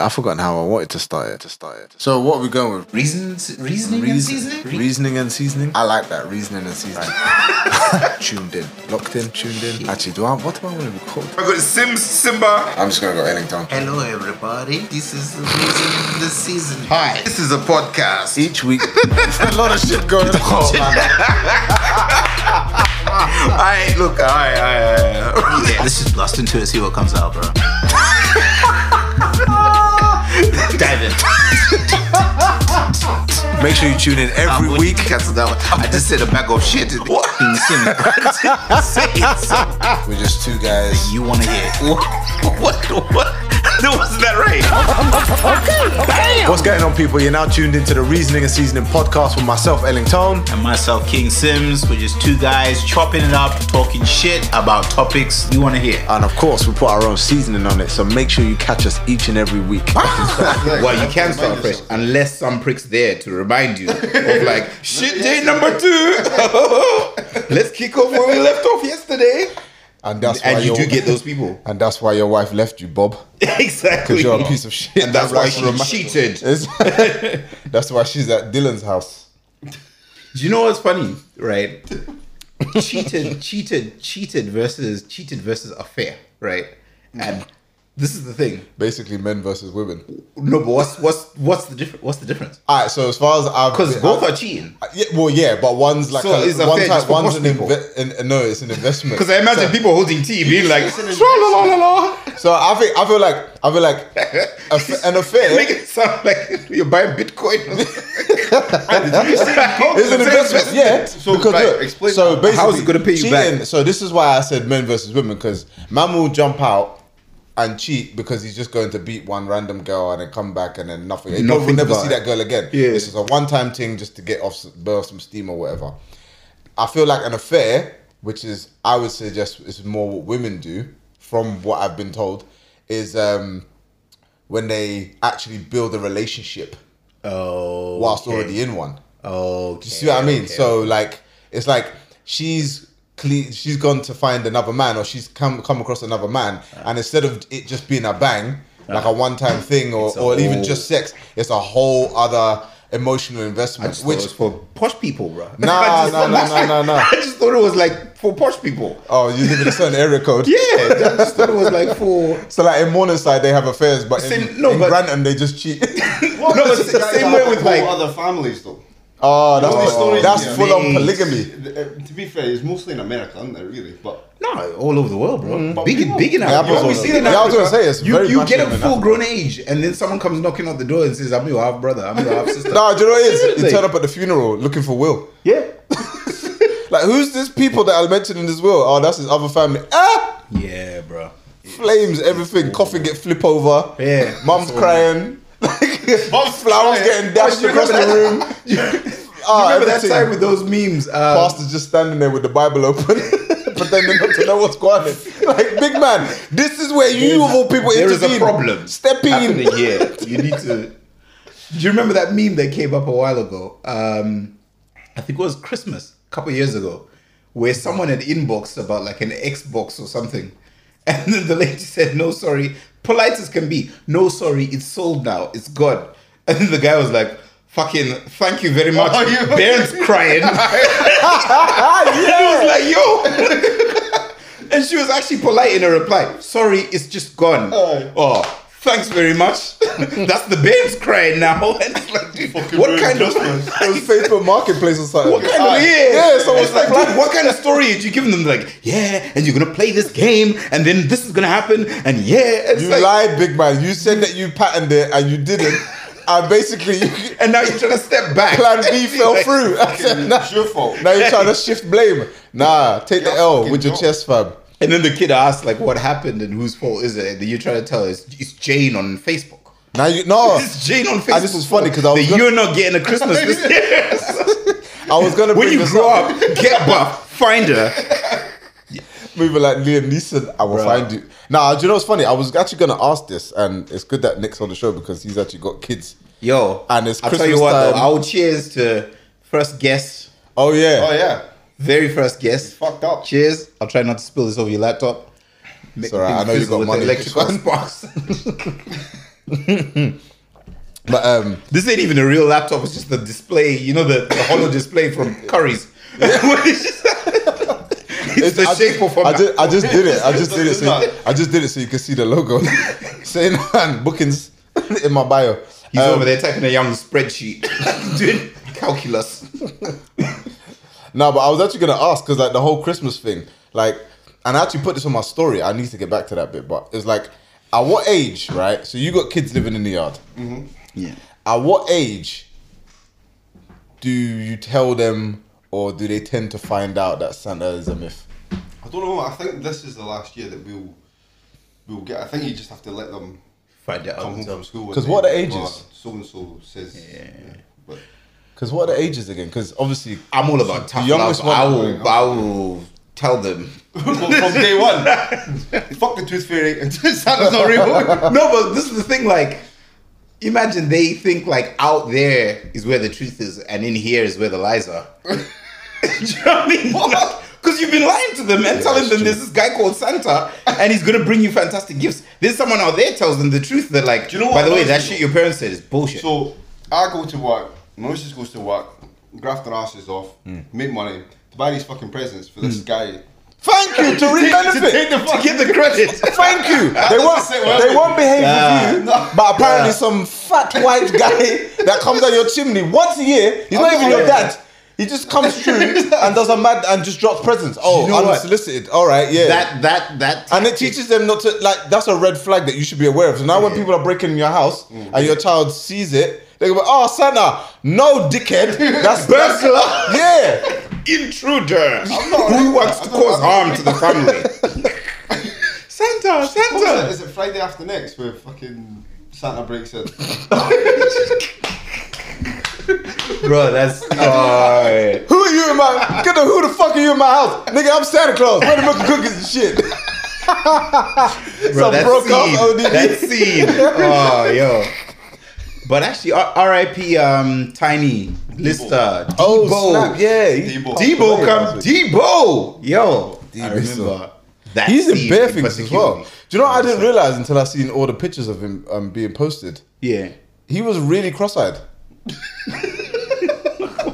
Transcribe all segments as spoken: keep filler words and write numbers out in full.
I've forgotten how I wanted to start it. To start it. So what are we going with? Reasons, reasoning Reason, and seasoning? Reasoning and seasoning? I like that, reasoning and seasoning. Right. Tuned in. Locked in, tuned in. Actually, do I, what do I want to be called? I got Sims, Simba. I'm just going to go Ellington. Hello, everybody. This is the Reasoning and the Seasoning. Hi. This is a podcast. Each week. There's a lot of shit going on, man. Alright, look, alright, alright, alright. Yeah, let's just blast into it and see what comes out, bro. Dive in. Make sure you tune in every um, week. Cancel that one. I just said a bag of shit. What? We're just two guys. You want to hear? What? What? What? No, wasn't that right? Damn. What's going on, people? You're now tuned into the Reasoning and Seasoning Podcast with myself, Ellington. And myself, King Sims. We're just two guys chopping it up, talking shit about topics you want to hear. And of course, we put our own seasoning on it, so make sure you catch us each and every week. Well, you can start fresh, unless some prick's there to remind you of like, shit day number two. Let's kick off where we left off yesterday. And that's and why you do get those people. And that's why your wife left you, Bob. Exactly. Because you're a piece of shit. And that's, that's why she cheated. That's why she's at Dylan's house. Do you know what's funny, right? Cheated, cheated, cheated versus cheated versus affair, right? And this is the thing. Basically, men versus women. No, but what's what's what's the difference? What's the difference? All right. So as far as I've, because both I've, are cheating. Yeah, well, yeah, but one's like so a, it's one type, one's an inve- in, uh, no, it's an investment. Because I imagine so, people holding tea being like, la la la. So I think I feel like I feel like a, an affair. Make it sound like you're buying Bitcoin. It's an investment. Yeah. So because like, look, explain so basically, how is it going to pay you cheating, back? So this is why I said men versus women, because man will jump out and cheat because he's just going to beat one random girl and then come back and then nothing. You'll never, never see that girl again. Yeah. This is a one-time thing just to get off, burn some steam or whatever. I feel like an affair, which is, I would suggest is more what women do from what I've been told, is um, when they actually build a relationship oh, whilst okay. already in one. Oh, okay. Do you see what I mean? Okay. So like, it's like she's... she's gone to find another man, or she's come come across another man, and instead of it just being a bang, like a one-time thing, or, or whole, even just sex, it's a whole other emotional investment. I just which it was for posh people, bro. Nah, no, no, no, no, no. I just thought it was like for posh people. Oh, you live in a certain area code. Yeah, I just thought it was like for. So like in Morningside they have affairs, but same, in, no, in but... Grantham they just cheat. Well, no, it's the same way with like other families though. Oh, that's, oh, that's yeah. full on polygamy. To be fair, it's mostly in America, isn't it, really? But no, all over the world, bro. Mm. Big, people, big in Africa. Yeah, yeah, in Africa. I was going to say, it's you, very you get a full-grown age, and then someone comes knocking on the door and says, I'm your half-brother, I'm your half-sister. No, do you know what it is? Seriously? You turn up at the funeral looking for Will. Yeah. Like, who's this people that I mentioned in this will? Oh, that's his other family. Ah! Yeah, bro. Flames, it's, everything. It's coffee get flip over. Yeah. Mum's crying. Mom's flowers getting dashed across the room. You, oh, you remember that time with those memes? Um, Pastor's just standing there with the Bible open, pretending not to know what's going on. Like, big man, this is where you of all people there intervene. There is a problem. Step in. Here. You need to. Do you remember that meme that came up a while ago? Um, I think it was Christmas a couple of years ago, where someone had inboxed about like an Xbox or something, and then the lady said, "No, sorry." Polite as can be. No, sorry, it's sold now. It's gone. And then the guy was like, fucking, thank you very much. Oh, Ben's crying. Yeah. He was like, yo. And she was actually polite in her reply. Sorry, it's just gone. Oh, oh thanks very much. That's the Ben's crying now. And it's like, dude, fucking what kind of... It was Facebook Marketplace or something. What kind oh, of... Yeah. Yeah, someone's like, dude, what kind of story are you giving them? They're like, yeah, and you're going to play this game, and then this is going to happen, and yeah. It's you like, lied, big man. You said that you patterned it, and you didn't. And basically... You, and now you're trying to step back. Plan B fell like, through. I said, nah, it's your fault. Now you're trying to shift blame. Nah, take you're the L with your don't. chest, fam. And then the kid asks, like, what happened and whose fault is it? And then you're trying to tell us, it's, it's Jane on Facebook. Now you no, it's Jane on Facebook. And this is funny because I was gonna, you're not getting a Christmas this year. I was gonna when bring you this grow up, up get buff, find her. Maybe like Liam Neeson, I will Bruh. find you. Now, do you know what's funny? I was actually gonna ask this, and it's good that Nick's on the show because he's actually got kids. Yo, and it's Christmas I'll tell you what, time. Though, I'll cheers to first guest. Oh yeah, oh yeah. Very first guest. Fucked up. Cheers. I'll try not to spill this over your laptop. It's alright. I know you got money. Electrical sparks. But um, this ain't even a real laptop. It's just the display. You know, the, the hollow display from Curry's. It's the shape of. I just, I just did it. I just did it. So you, I just did it so you can see the logo. Saying bookings in my bio. He's um, over there typing a young spreadsheet, doing calculus. No, but I was actually gonna ask because like the whole Christmas thing, like, and I actually put this on my story. I need to get back to that bit, but it's like, at what age, right? So you got kids living in the yard. Mm-hmm. Yeah. At what age do you tell them, or do they tend to find out that Santa is a myth? I don't know. I think this is the last year that we'll we'll get. I think you just have to let them find out. Come home from school. Because what are the ages? So and so says. Yeah. yeah but, Because what are the ages again? Because obviously I'm all about tough love. I will, I will tell them from day one. Fuck the tooth fairy. Santa's not real. No, but this is the thing. Like, imagine they think like out there is where the truth is, and in here is where the lies are. Do you know what I mean? What? Because you've been lying to them and yeah, telling them true. There's this guy called Santa and he's going to bring you fantastic gifts. There's someone out there tells them the truth. They're like, do you know what, by the way, that shit your parents said is bullshit. So I go to work. Moses goes to work, graft their asses off, mm. make money, to buy these fucking presents for this mm. guy. Thank you, to reap benefit. To, take the to get the credit. Thank you. They won't, they won't behave nah. with you, nah. but apparently nah. some fat white guy that comes down your chimney once a year, he's I'm not even sorry. Your dad. He just comes through and does a mad and just drops presents. Oh, you know unsolicited. What? All right, yeah. That, that, that. And it teaches them not to, like, that's a red flag that you should be aware of. So now yeah. when people are breaking in your house mm-hmm. and your child sees it, they go, oh, Santa, no, dickhead. That's burglar. Yeah. Intruder. I'm not Who wants to cause harm to the family? Santa, Santa. What was it? Is it Friday After Next where fucking Santa breaks in? Bro, that's... Oh, yeah. Who are you in my... Get the, who the fuck are you in my house? Nigga, I'm Santa Claus. Where the milk and cookies and shit? Bro, that scene. That scene. Oh, yo. But actually, R I P um, Tiny Lister. Deebo. Oh, snap, yeah. Deebo. Deebo come. Deebo. Yo. Deebo. I remember that. He's in bare things as well. Do you know what I didn't realize until I seen all the pictures of him um, being posted? Yeah. He was really cross-eyed.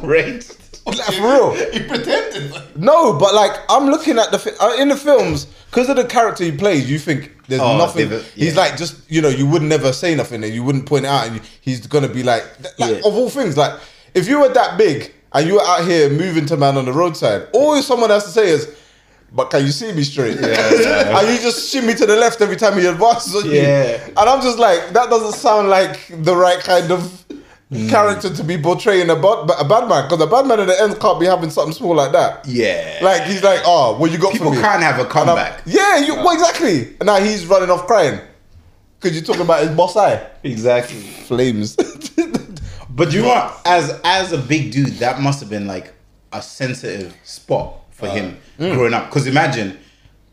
Right. Like, for real. He pretended. Like. No, but like, I'm looking at the, fi- in the films, because of the character he plays, you think there's oh, nothing. Yeah. He's like, just, you know, you would never say nothing and you wouldn't point out and you, he's going to be like, like yeah. of all things, like, if you were that big and you were out here moving to man on the roadside, all someone has to say is, but can you see me straight? Yeah, yeah. And you just shimmy to the left every time he advances on yeah. you. And I'm just like, that doesn't sound like the right kind of Mm. character to be portraying a, bod- a bad man, because a bad man at the end can't be having something small like that. Yeah, like he's like, oh, well, you got people for me? Can't have a comeback. Yeah, you, yeah, well, exactly. And now he's running off crying because you're talking about his boss eye. Exactly, flames. But you know, as as a big dude, that must have been like a sensitive spot for uh, him mm. growing up. Because imagine,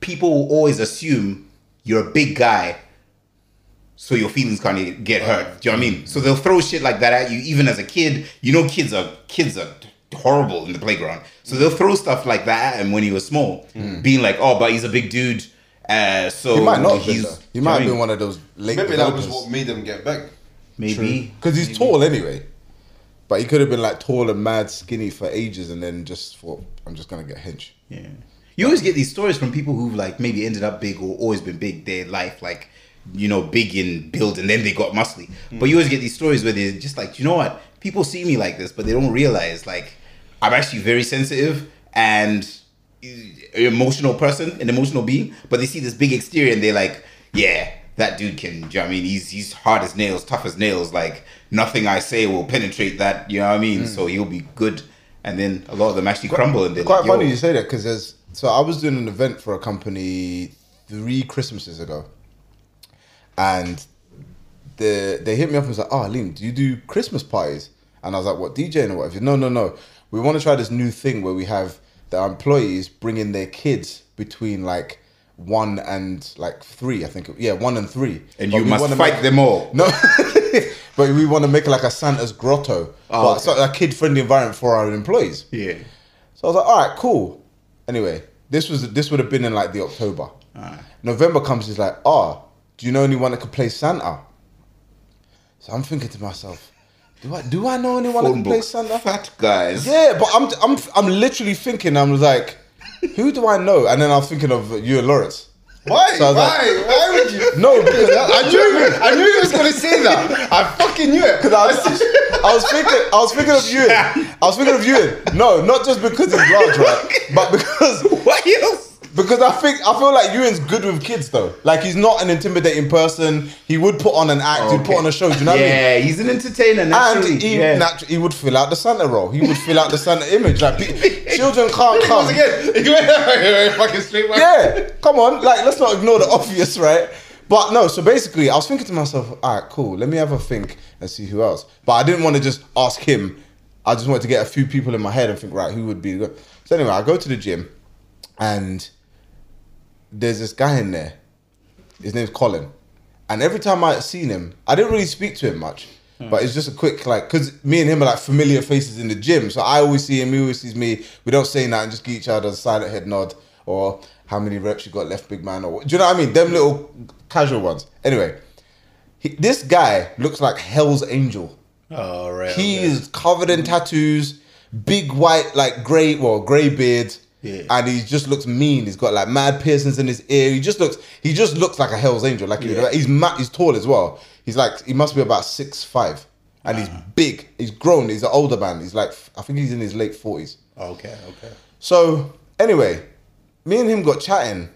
people will always assume you're a big guy, so your feelings can't get hurt. Do you know what I mean? So they'll throw shit like that at you, even as a kid. You know, kids are kids are horrible in the playground. So they'll throw stuff like that at him when he was small, mm. being like, "Oh, but he's a big dude." Uh, so he might not. He's, been, he might have been mean? One of those late. Maybe that was what made him get big. Maybe because he's Maybe. tall anyway. But he could have been like tall and mad skinny for ages, and then just thought, "I'm just gonna get hench." Yeah. You always get these stories from people who've like maybe ended up big or always been big their life, like, you know, big in build, and then they got muscly. Mm. But you always get these stories where they're just like, you know what? People see me like this, but they don't realize, like, I'm actually very sensitive and emotional person, an emotional being. But they see this big exterior and they're like, yeah, that dude can, do you know what I mean? He's, he's hard as nails, tough as nails. Like, nothing I say will penetrate that, you know what I mean? Mm. So he'll be good. And then a lot of them actually quite, crumble. And they're quite like, funny you say that, because there's, so I was doing an event for a company three Christmases ago. And the, they hit me up and was like, oh, Liam, do you do Christmas parties? And I was like, what, DJing or whatever? No, no, no. We want to try this new thing where we have the employees bring in their kids between like one and like three, I think. Yeah, one and three. And but you must fight make, them all. No, but we want to make like a Santa's grotto, oh, but okay. so, a kid-friendly environment for our employees. Yeah. So I was like, all right, cool. Anyway, this was this would have been in like the October. All right. November comes, he's like, oh, do you know anyone that could play Santa? So I'm thinking to myself, do I do I know anyone who can play Sander? Fat guys. Yeah, but I'm I'm I'm literally thinking. I'm like, who do I know? And then I'm thinking of you and Lawrence. Why? So Why? Like, Why would you? No, because I, I knew it. I knew he was going to say that. I fucking knew it. Because I was, I was thinking, I was thinking of you. I was thinking of you. No, not just because it's large, right? But because what else? Because I think I feel like Ewan's good with kids though. Like he's not an intimidating person. He would put on an act. Okay. He'd put on a show. Do you know yeah, what I mean? Yeah, he's an entertainer. Naturally. And he, yeah. natu- he would fill out the Santa role. He would fill out the Santa image. Like children can't come. Yeah, come on. Like let's not ignore the obvious, right? But no. So basically, I was thinking to myself, all right, cool. Let me have a think and see who else. But I didn't want to just ask him. I just wanted to get a few people in my head and think, right, who would be good? So anyway, I go to the gym and there's this guy in there. His name's Colin. And every time I've seen him, I didn't really speak to him much. Hmm. But it's just a quick, like, because me and him are like familiar faces in the gym. So I always see him, he always sees me. We don't say nothing, just give each other a silent head nod. Or how many reps you got left, big man? Or do you know what I mean? Them little casual ones. Anyway, he, this guy looks like Hell's Angel. Oh, right. He okay. is covered in tattoos, big white, like, grey, well, grey beard. Yeah. And he just looks mean. He's got like mad piercings in his ear. He just looks. He just looks like a Hell's Angel. Like yeah. he's mad, he's tall as well. He's like he must be about six five, and uh-huh. he's big. He's grown. He's an older man. He's like I think he's in his late forties. Okay, okay. So anyway, me and him got chatting,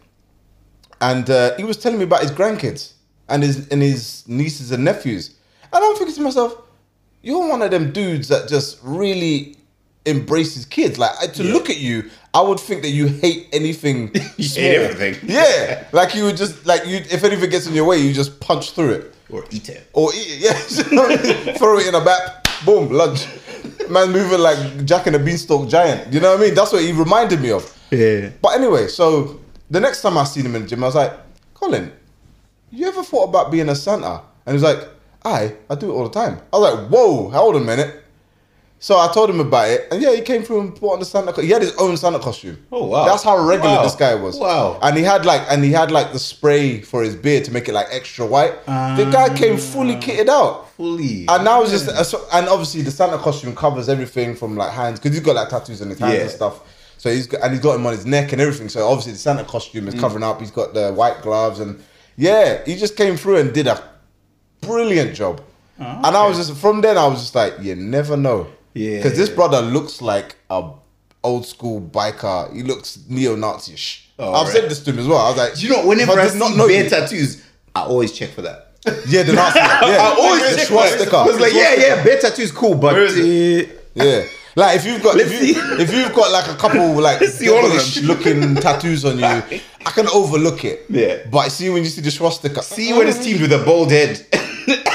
and uh, he was telling me about his grandkids and his and his nieces and nephews. And I'm thinking to myself, you're one of them dudes that just really embraces kids. Like to yeah. look at you. I would think that you hate anything. You hate everything. Yeah. Like you would just, like you, if anything gets in your way, you just punch through it. Or eat it. Or eat it, yeah. Throw it in a back, boom, lunch. Man moving like Jack and the Beanstalk giant. You know what I mean? That's what he reminded me of. Yeah. But anyway, so the next time I seen him in the gym, I was like, Colin, you ever thought about being a Santa? And he was like, aye, I do it all the time. I was like, whoa, hold a minute. So I told him about it, and yeah, he came through and bought on the Santa costume. He had his own Santa costume. Oh wow! That's how regular wow. this guy was. Wow! And he had like, and he had like the spray for his beard to make it like extra white. Uh, the guy came fully kitted out, fully. And now it's just, and obviously the Santa costume covers everything from like hands, because he's got like tattoos on his hands yeah. and stuff. So he's got, and he's got him on his neck and everything. So obviously the Santa costume is mm. covering up. He's got the white gloves, and yeah, he just came through and did a brilliant job. Oh, okay. And I was just, from then I was just like, you never know. Yeah. Because this brother looks like a old school biker. He looks neo-Nazi-ish. Oh, I've right. said this to him as well. I was like, you know, whenever I, I see not bear tattoos, I always check for that. Yeah, the Nazi. Yeah. I always the check for that. I was like, yeah, yeah, bear tattoos cool, but yeah. Like if you've got if, you, if you've got like a couple like English looking tattoos on you, I can overlook it. Yeah. But see when you see the swastika, see when it's teamed with a bald head.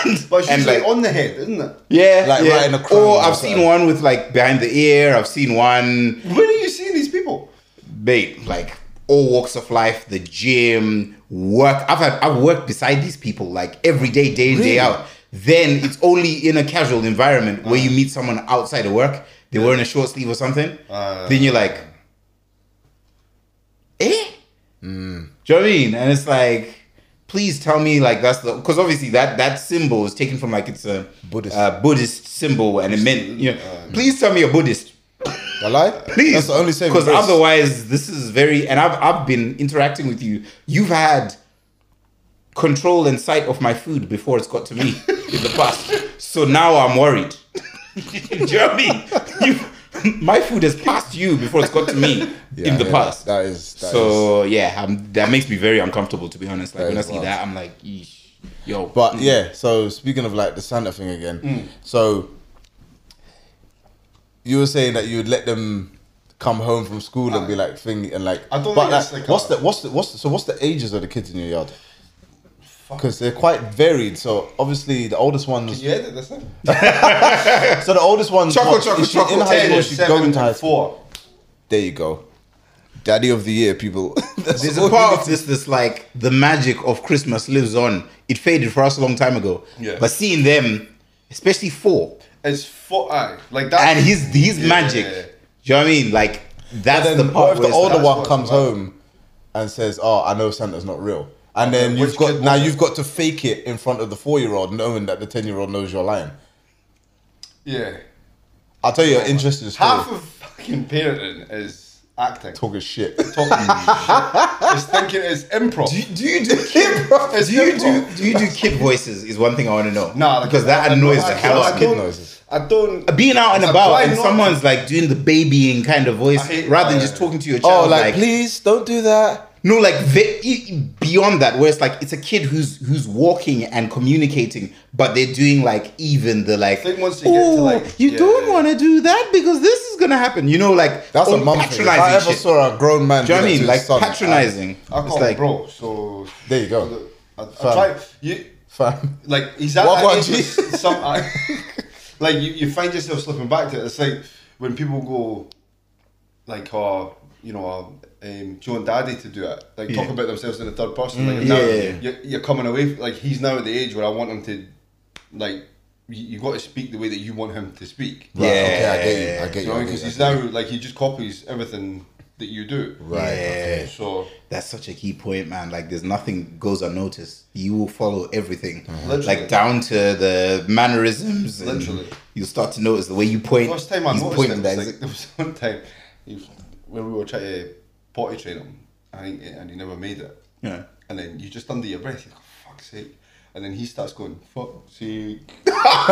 And, but and like on the head, isn't it? Yeah, like yeah. right in the crown. Or I've seen one with like behind the ear. I've seen one. Where are you seeing these people, babe? Like all walks of life, the gym, work. I've had, I've worked beside these people like every day, day in really? day out. Then it's only in a casual environment where uh, you meet someone outside of work. They yeah. were in a short sleeve or something. Uh, then you're like, eh? Mm. Do you know what I mean? And it's like, please tell me like that's the, because obviously that that symbol is taken from like it's a Buddhist, uh, Buddhist symbol and it meant, you know, uh, please tell me you're Buddhist. I lie? Please. That's the only saving grace. Because otherwise this is very, and I've, I've been interacting with you. You've had control and sight of my food before it's got to me in the past. So now I'm worried. Do you know what I mean? You, my food has passed you before it's got to me yeah, in the yeah, past. That is that so. Is, yeah, I'm, that makes me very uncomfortable, to be honest. Like when I see wild. that, I'm like, eesh, yo. But mm. yeah, so speaking of like the Santa thing again, mm. so you were saying that you would let them come home from school uh, and be like thing and like. I don't. But like, like what's the what's the what's the, so what's the ages of the kids in your yard? Because they're quite varied, so obviously the oldest ones. Yeah, that's it. So the oldest ones. Choco, what, choco, choco. In high school, she's going to high school. There you go, Daddy of the Year, people. There's a part of this that's like the magic of Christmas lives on. It faded for us a long time ago. Yeah. But seeing them, especially four, it's four. I like that. And his his yeah. magic. Do you know what I mean? Like that's the part. What if the older one comes home and says, "Oh, I know Santa's not real." And then you've got now you've got to fake it in front of the four-year-old, knowing that the ten-year-old knows you're lying. Yeah. I'll tell you an interesting story. Half of fucking parenting is acting. Talking shit. Talking shit. Just thinking it's improv. Do you do, you do kid improv? Do you do, do you do kid voices is one thing I want to know. No, because that annoys the hell out of kid noises. I don't... Being out and about and someone's like doing the babying kind of voice rather than just talking to your child. Oh, like, like please don't do that. No, like beyond that, where it's like it's a kid who's who's walking and communicating, but they're doing like even the like. I think once you get to like, you yeah, don't yeah. want to do that because this is gonna happen. You know, like that's a mum thing. If I ever shit. saw a grown man, do you know what I mean? Like son, patronizing. I, I can't, like, bro. So there you go. I, I try you. Fam. Like he's at what that age some, I, like you, you find yourself slipping back to it. It's like when people go, like, oh, you know. Uh, Um, Joe and Daddy to do it, like yeah. talk about themselves in the third person. Like, now, yeah, yeah. You're, you're coming away. Like he's now at the age where I want him to, like, you, you got to speak the way that you want him to speak. Right. Yeah, okay, I get you. I get you. Because so he's now like he just copies everything that you do. Right. Yeah. Okay. So that's such a key point, man. Like, there's nothing goes unnoticed. You will follow everything, mm-hmm. like down to the mannerisms. Literally, you'll start to notice the way you point. First time I noticed him, was like, there was one time was, when we were trying to. potty train him, and he, and he never made it. Yeah. And then you just under your breath, you're like, oh, fuck's sake. And then he starts going, fuck's sake. Do you know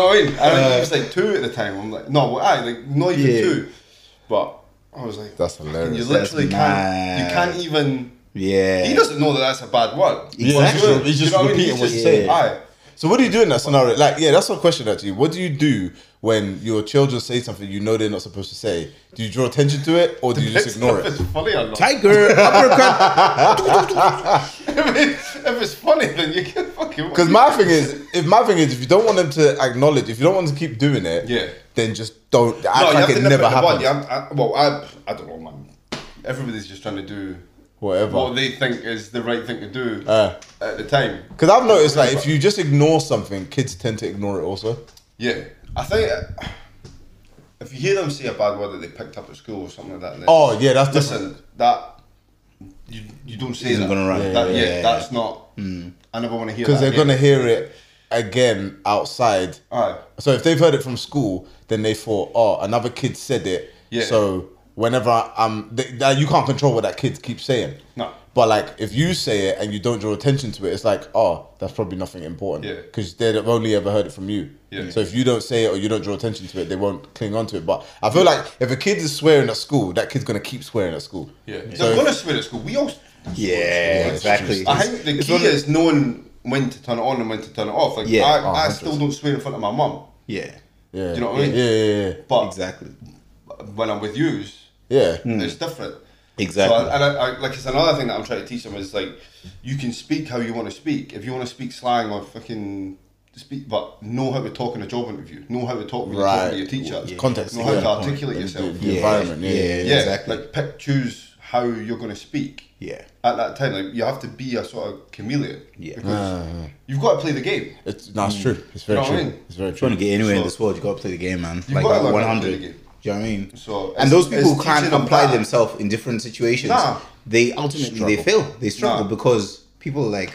what I mean? And uh, he was like two at the time. I'm like, no, well, I like not even yeah. two. But I was like, that's hilarious. You literally that's can't, mad. you can't even. Yeah. He doesn't know that that's a bad word. Exactly. Well, he's just, you know, repeating what you say. Aye. So what do you do in that scenario? Like, yeah, that's a question actually. What do you do when your children say something you know they're not supposed to say? Do you draw attention to it or do you just ignore it? If it's funny or not. Tiger, uppercut. if, it's, if it's funny, then you can fucking. Because my thing is, if my thing is, if you don't want them to acknowledge, if you don't want them to keep doing it, yeah, then just don't. Act no, like it never happened. I, well, I, I don't know, man. Everybody's just trying to do. Whatever. What they think is the right thing to do uh, at the time. Because I've noticed, like, if you just ignore something, kids tend to ignore it also. Yeah. I think uh, if you hear them say a bad word that they picked up at school or something like that. Oh, yeah, that's listen, different. Listen, that, you, you don't say that. Gonna yeah, that. Yeah, yeah, yeah, that's not, mm. I never want to hear that. Because they're going to hear it again outside. Right. So if they've heard it from school, then they thought, oh, another kid said it, yeah. so... Whenever I'm, they, they, you can't control what that kid keeps saying. No. But like, if you say it and you don't draw attention to it, it's like, oh, that's probably nothing important. Yeah. Because they've only ever heard it from you. Yeah. So if you don't say it or you don't draw attention to it, they won't cling on to it. But I feel yeah. like if a kid is swearing at school, that kid's gonna keep swearing at school. Yeah. yeah. So they're gonna swear at school. We all. Yeah, exactly. I think the key is knowing when to turn it on and when to turn it off. Like, yeah. I, oh, I still don't swear in front of my mum. Yeah. Yeah. Do you know what yeah. I mean? Yeah, yeah, yeah. But exactly. When I'm with you. Yeah, mm. it's different. Exactly, so I, and I, I, like it's another thing that I'm trying to teach them is like, you can speak how you want to speak. If you want to speak slang or fucking speak, but know how to talk in a job interview. Know how to talk when right. you're talking to your teacher. Yeah. Context. Know how yeah. to articulate yourself. The, the yeah. environment. Yeah, yeah, yeah, yeah, exactly. Like pick, choose how you're going to speak. Yeah. At that time, like you have to be a sort of chameleon. Yeah. Because uh, you've got to play the game. It's no, it's true. It's very you know true. I mean? It's very true. If you want to get anywhere so, in this world, you got to play the game, man. You've like got to one hundred. Do you know what I mean? So and those people can't apply themselves in different situations. Nah, they ultimately struggle. they fail. They struggle nah. because people are like,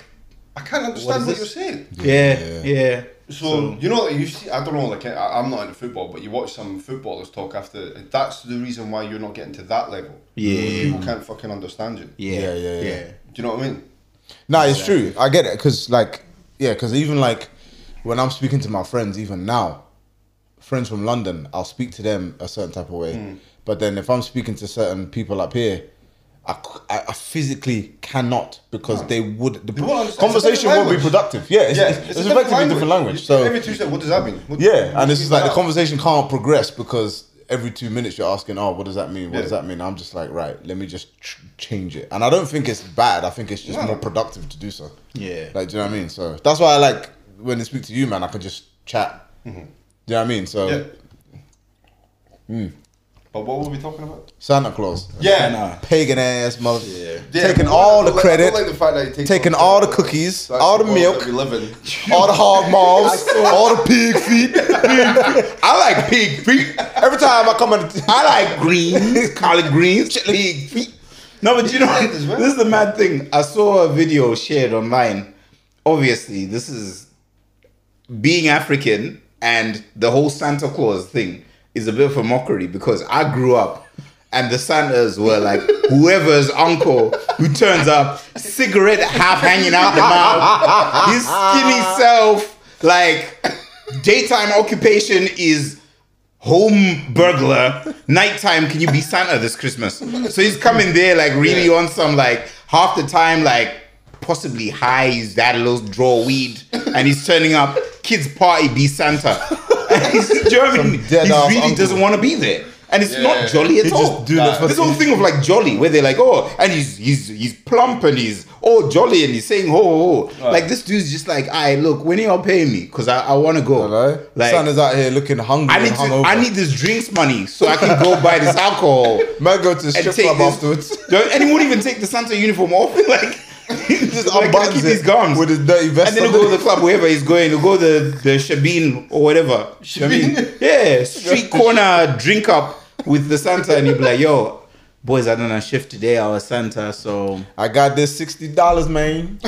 I can't understand what, what you're saying. Yeah, yeah. yeah. So, so you know, you see, I don't know, like I, I'm not into football, but you watch some footballers talk after. That's the reason why you're not getting to that level. Yeah, people can't fucking understand you. Yeah, yeah, yeah. yeah. yeah. Do you know what I mean? No, nah, it's exactly. true. I get it because, like, yeah, because even like when I'm speaking to my friends, even now. Friends from London, I'll speak to them a certain type of way. Mm. But then if I'm speaking to certain people up here, I, I, I physically cannot because no. they would... The they conversation won't be productive. Yeah, it's, yeah, it's, it's, it's effectively a different language. So every two seconds, what does that mean? What, yeah, and it's like the conversation can't progress because every two minutes you're asking, oh, what does that mean? What yeah. does that mean? I'm just like, right, let me just change it. And I don't think it's bad. I think it's just no. more productive to do so. Yeah. Like, do you know what I mean? So that's why I like, when I speak to you, man, I can just chat. Mm-hmm. Do you know what I mean? So, yeah. mm. But what were we talking about? Santa Claus. Yeah. Nah. Pagan ass mother. Yeah. yeah. Taking yeah. all the credit. Like the fact that he taking all the cookies, all the, the milk, all the hog maws, all the pig feet. I like pig feet. Every time I come in, I like greens, collard greens, pig feet. No, but you know, this is the mad thing. I saw a video shared online. Obviously, this is being African, and the whole Santa Claus thing is a bit of a mockery, because I grew up and the Santas were like whoever's uncle who turns up, cigarette half hanging out the mouth, his skinny self, like daytime occupation is home burglar, nighttime can you be Santa this Christmas? So he's coming there like really yeah. on some like half the time like possibly high, his dad loves draw weed, and he's turning up kids party be Santa. And he's in Germany, he really uncle. doesn't want to be there, and it's yeah, not jolly at all. Nah. This whole thing of like jolly, where they're like, oh, and he's he's he's plump and he's oh jolly and he's saying ho ho. ho. Right. Like this dude's just like, I right, look, when are y'all paying me? Because I, I want to go. Hello? Like, Santa's out here looking hungry. I need and hungover. To, I need this drinks money so I can go buy this alcohol. Might go to the strip club this, afterwards. And he won't even take the Santa uniform off. Like. Just like, unbuttons keep it his gums with his dirty vest, and then he'll go to the club wherever he's going. He'll go to the, the Shabin or whatever. Shabin, yeah, street corner drink up with the Santa, and he'll be like, "Yo, boys, I done a shift today. I was Santa, so I got this sixty dollars, man.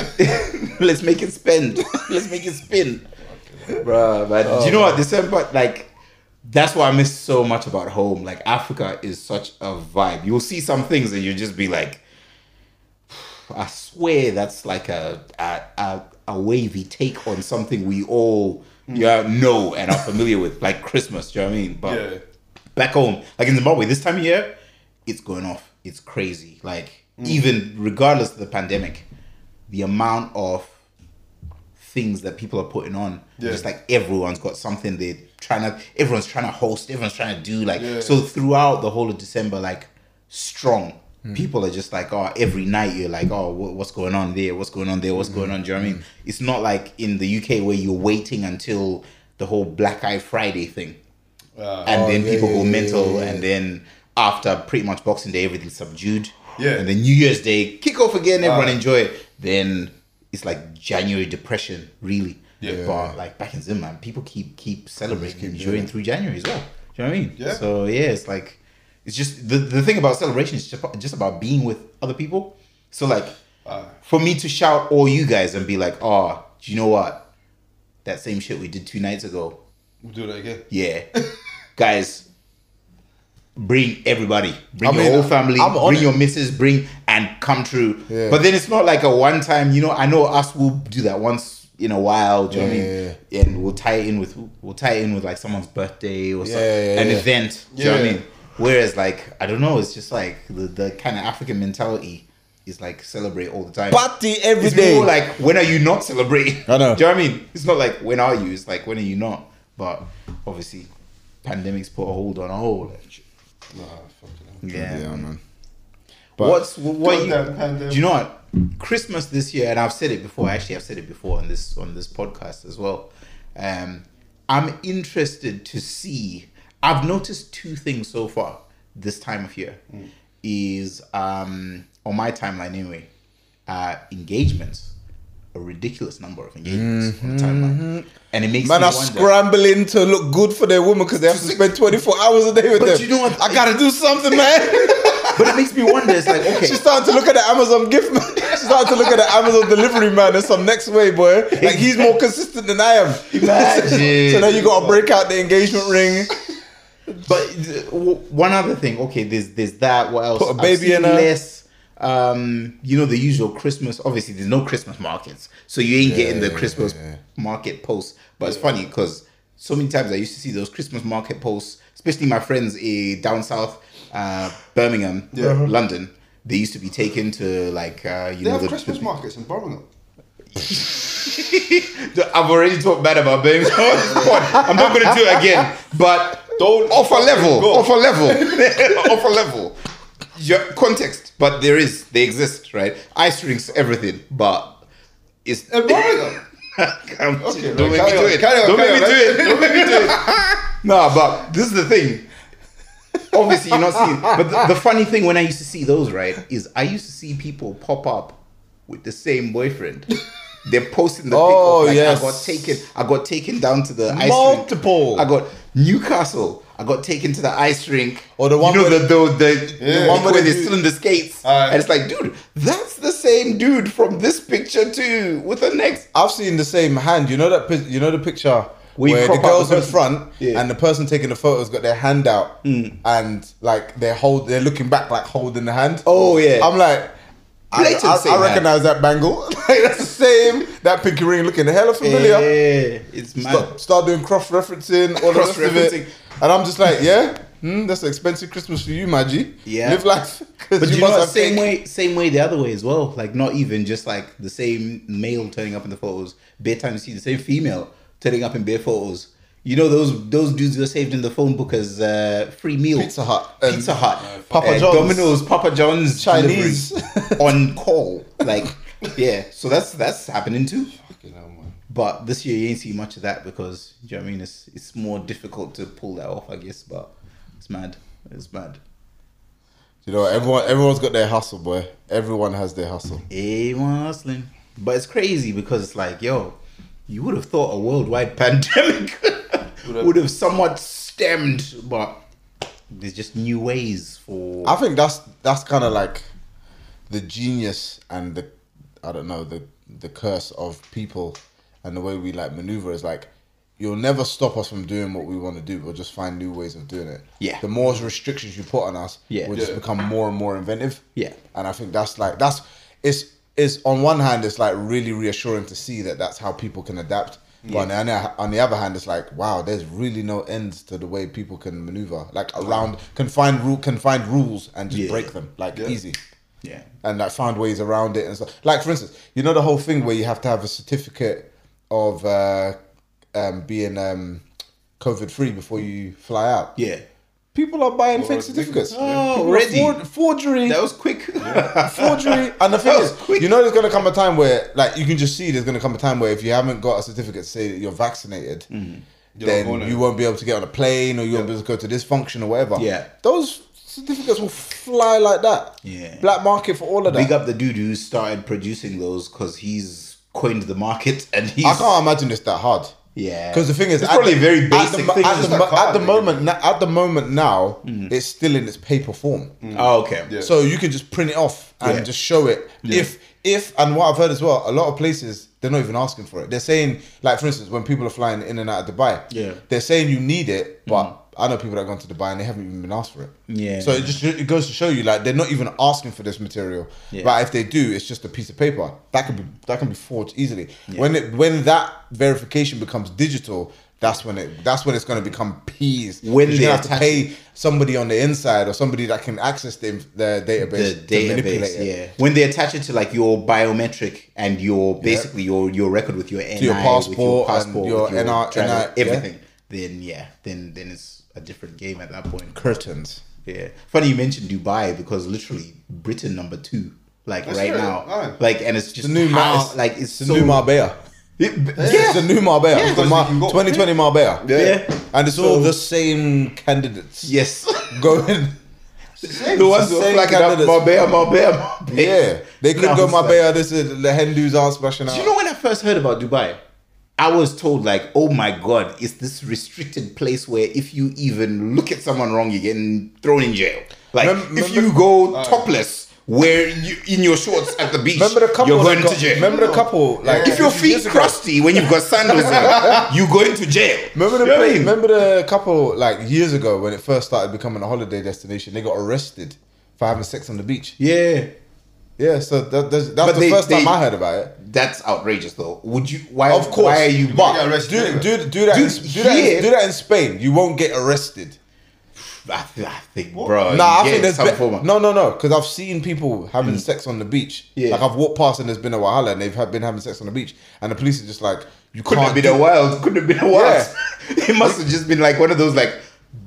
Let's make it spend. Let's make it spin, bro." But oh, do you know what? December, like, that's what I miss so much about home. Like, Africa is such a vibe. You'll see some things, and you'll just be like, I swear that's like a a, a a wavy take on something we all yeah, know and are familiar with, like Christmas, do you know what I mean? But yeah. back home, like in Zimbabwe, this time of year, it's going off. It's crazy. Like, mm. even regardless of the pandemic, the amount of things that people are putting on, yeah. just like everyone's got something they're trying to, everyone's trying to host, everyone's trying to do. Like, yeah. so throughout the whole of December, like, strong. People are just like, oh, every night you're like, oh, what's going on there? What's going on there? What's mm-hmm. going on? Do you know what I mean? Mm-hmm. It's not like in the U K where you're waiting until the whole Black Eye Friday thing. Uh, and oh, then yeah, people yeah, go yeah, mental. Yeah, yeah. And then after pretty much Boxing Day, everything's subdued. Yeah. And then New Year's Day, kick off again, everyone uh, enjoy it. Then it's like January depression, really. Yeah. But like back in Zimbabwe, people keep, keep celebrating keep and enjoying through January as well. Do you know what I mean? Yeah. So yeah, it's like... It's just, the, the thing about celebration is just, just about being with other people. So like, uh, for me to shout all you guys and be like, oh, do you know what? That same shit we did two nights ago. We'll do that again. Yeah. Guys, bring everybody. Bring I your mean, whole family. Bring it. your missus. Bring, and come through. Yeah. But then it's not like a one time, you know, I know us will do that once in a while, do you yeah, know what yeah, I mean? Yeah. And we'll tie it in with, we'll tie it in with like someone's birthday or yeah, something. Yeah, an yeah. event, do yeah. you know what I mean? Whereas, like, I don't know, it's just like the, the kind of African mentality is like celebrate all the time. Party every it's day. More like, when are you not celebrating? I know. Do you know what I mean? It's not like, when are you? It's like, when are you not? But obviously, pandemics put a hold on a whole. Nah, fucking yeah. yeah, man. But What's, what you, do you know what? Christmas this year, and I've said it before, actually, I've said it before on this, on this podcast as well. Um, I'm interested to see. I've noticed two things so far this time of year mm. is, um, on my timeline anyway, uh, engagements, a ridiculous number of engagements mm-hmm. on the timeline. And it makes Man me wonder. Man are scrambling to look good for their woman because they have to spend twenty-four hours a day with but them. But you know what? I got to do something, man. But it makes me wonder. It's like, okay. She started to look at the Amazon gift man. She started to look at the Amazon delivery man in some next way, boy. Like, he's more consistent than I am. Imagine. So now you got to break out the engagement ring. But one other thing, okay, there's there's that. What else? Put a baby in less, um, you know, the usual Christmas. Obviously, there's no Christmas markets, so you ain't yeah, getting the Christmas yeah, yeah. market posts. But yeah. it's funny because so many times I used to see those Christmas market posts, especially my friends eh, down south, uh, Birmingham, yeah. London. They used to be taken to like uh, you they know have the Christmas the, markets in Birmingham. I've already talked bad about Birmingham. I'm not going to do it again, but. Don't off a level, go. off a level, off a level. Your context, but there is, they exist, right? Ice rinks, everything, but it's. Don't make me do it. Don't make me do it. Don't make me do it. No, but this is the thing. Obviously, you're not seeing. But the, the funny thing when I used to see those, right, is I used to see people pop up with the same boyfriend. They're posting the oh, pic of like yes. I got taken I got taken down to the ice rink. Multiple. I got Newcastle. I got taken to the ice rink. Or the one, you know, where the, the, the, yeah. the one where they're still in the skates. Uh, and it's like, dude, that's the same dude from this picture too, with the next. I've seen the same hand. You know that. You know the picture we where the girl's the in front yeah. and the person taking the photo's got their hand out mm. and like they're hold, they're looking back like holding the hand. Oh yeah. I'm like, I, I, I recognise that bangle. Like, that's the same. That pinky ring looking hella familiar. Yeah, it's mad. Start, start doing cross-referencing, all the rest of it. And I'm just like, yeah, hmm, that's an expensive Christmas for you, Maggie. Yeah. Live life. But you, you know, same way, same way the other way as well. Like, not even just like the same male turning up in the photos. Bare time you see the same female turning up in bare photos. You know, those those dudes were saved in the phone book as uh, free meal. Pizza Hut. Um, Pizza Hut. Uh, Papa uh, John's. Domino's, Papa John's. Chinese. On call. Like, yeah. So that's that's happening too. Fucking hell, man. But this year you ain't seen much of that because, do you know what I mean? It's, it's more difficult to pull that off, I guess. But it's mad. It's mad. You know, everyone, everyone's got their hustle, boy. Everyone has their hustle. Everyone hustling. But it's crazy because it's like, yo, you would have thought a worldwide pandemic would have somewhat stemmed, but there's just new ways for. I think that's that's kind of like the genius and the I don't know the the curse of people and the way we like maneuver is like you'll never stop us from doing what we want to do. We'll just find new ways of doing it. Yeah. The more restrictions you put on us, yeah. we'll yeah. just become more and more inventive. Yeah. And I think that's like that's it's it's on one hand it's like really reassuring to see that that's how people can adapt. But yeah. on, the, on the other hand, it's like, wow, there's really no ends to the way people can maneuver. Like around, can find, rule, can find rules and just yeah. break them, like yeah. easy. Yeah. And like find ways around it and stuff. Like for instance, you know the whole thing where you have to have a certificate of uh, um, being um, COVID free before you fly out? Yeah. People are buying or fake certificates. Oh, already. For, forgery. That was quick. Yeah. Forgery. And the thing is, quick. You know there's going to come a time where, like, you can just see there's going to come a time where if you haven't got a certificate to say that you're vaccinated, mm. you're then you won't be able to get on a plane or you yeah. won't be able to go to this function or whatever. Yeah. Those certificates will fly like that. Yeah. Black market for all of that. Big up the dude who started producing those because he's coined the market and he's... I can't imagine it's that hard. Yeah, because the thing is, it's probably the, very basic. At the, at the, card, at the moment, na- at the moment now, mm. it's still in its paper form. Mm. Oh, okay. Yeah. So you can just print it off and yeah. just show it. Yeah. If if and what I've heard as well, a lot of places they're not even asking for it. They're saying, like for instance, when people are flying in and out of Dubai, yeah, they're saying you need it, but mm. I know people that have gone to Dubai and they haven't even been asked for it. Yeah. So it just it goes to show you, like they're not even asking for this material. Yeah. But if they do, it's just a piece of paper that can be that can be forged easily. Yeah. When it when that verification becomes digital, that's when it that's when it's going to become peas. When you have to pay somebody on the inside or somebody that can access the, the database, the database to manipulate it. Yeah. When they attach it to like your biometric and your basically yeah. your your record with your N I, to your passport, your passport, and your, your N R I, everything. Yeah. Then yeah, then then it's a different game at that point. Curtains. Yeah. Funny you mentioned Dubai because literally Britain number two, like that's right true. now, oh. like and it's just the new how, Mar- like it's the so... new Marbella. It, yeah. It's the new Marbella. Yeah. The Mar- twenty twenty Marbella. Yeah. yeah. And it's so, all the same candidates. Yes. Going. Same, the ones same like candidates. Marbella, Marbella, Marbella. Yeah. They could no, go Marbella. Like... This is the Hindus are smashing out. Do you know when I first heard about Dubai? I was told like, oh my God, it's this restricted place where if you even look at someone wrong, you're getting thrown in jail. Like remember, if you go uh, topless, where you, in your shorts at the beach, the you're going got, to jail. Remember the couple? Like, if your feet crusty when you've got sandals on, you go into jail. Remember the, you know I mean? remember the couple like years ago when it first started becoming a holiday destination, they got arrested for having sex on the beach. Yeah. Yeah, so that, that's, that's the they, first they, time I heard about it. That's outrageous, though. Would you? Why? Of course. Why are you? you but do, do, do, that Dude, in, do, that in, do that in Spain. You won't get arrested. I, th- I think, what? bro. Nah, I think there's some form of... no, no, no. Because I've seen people having mm. sex on the beach. Yeah. Like I've walked past and there's been a wahala and they've been having sex on the beach, and the police are just like, you couldn't have been a wild. Couldn't have been a wild. Yeah. It must have just been like one of those like.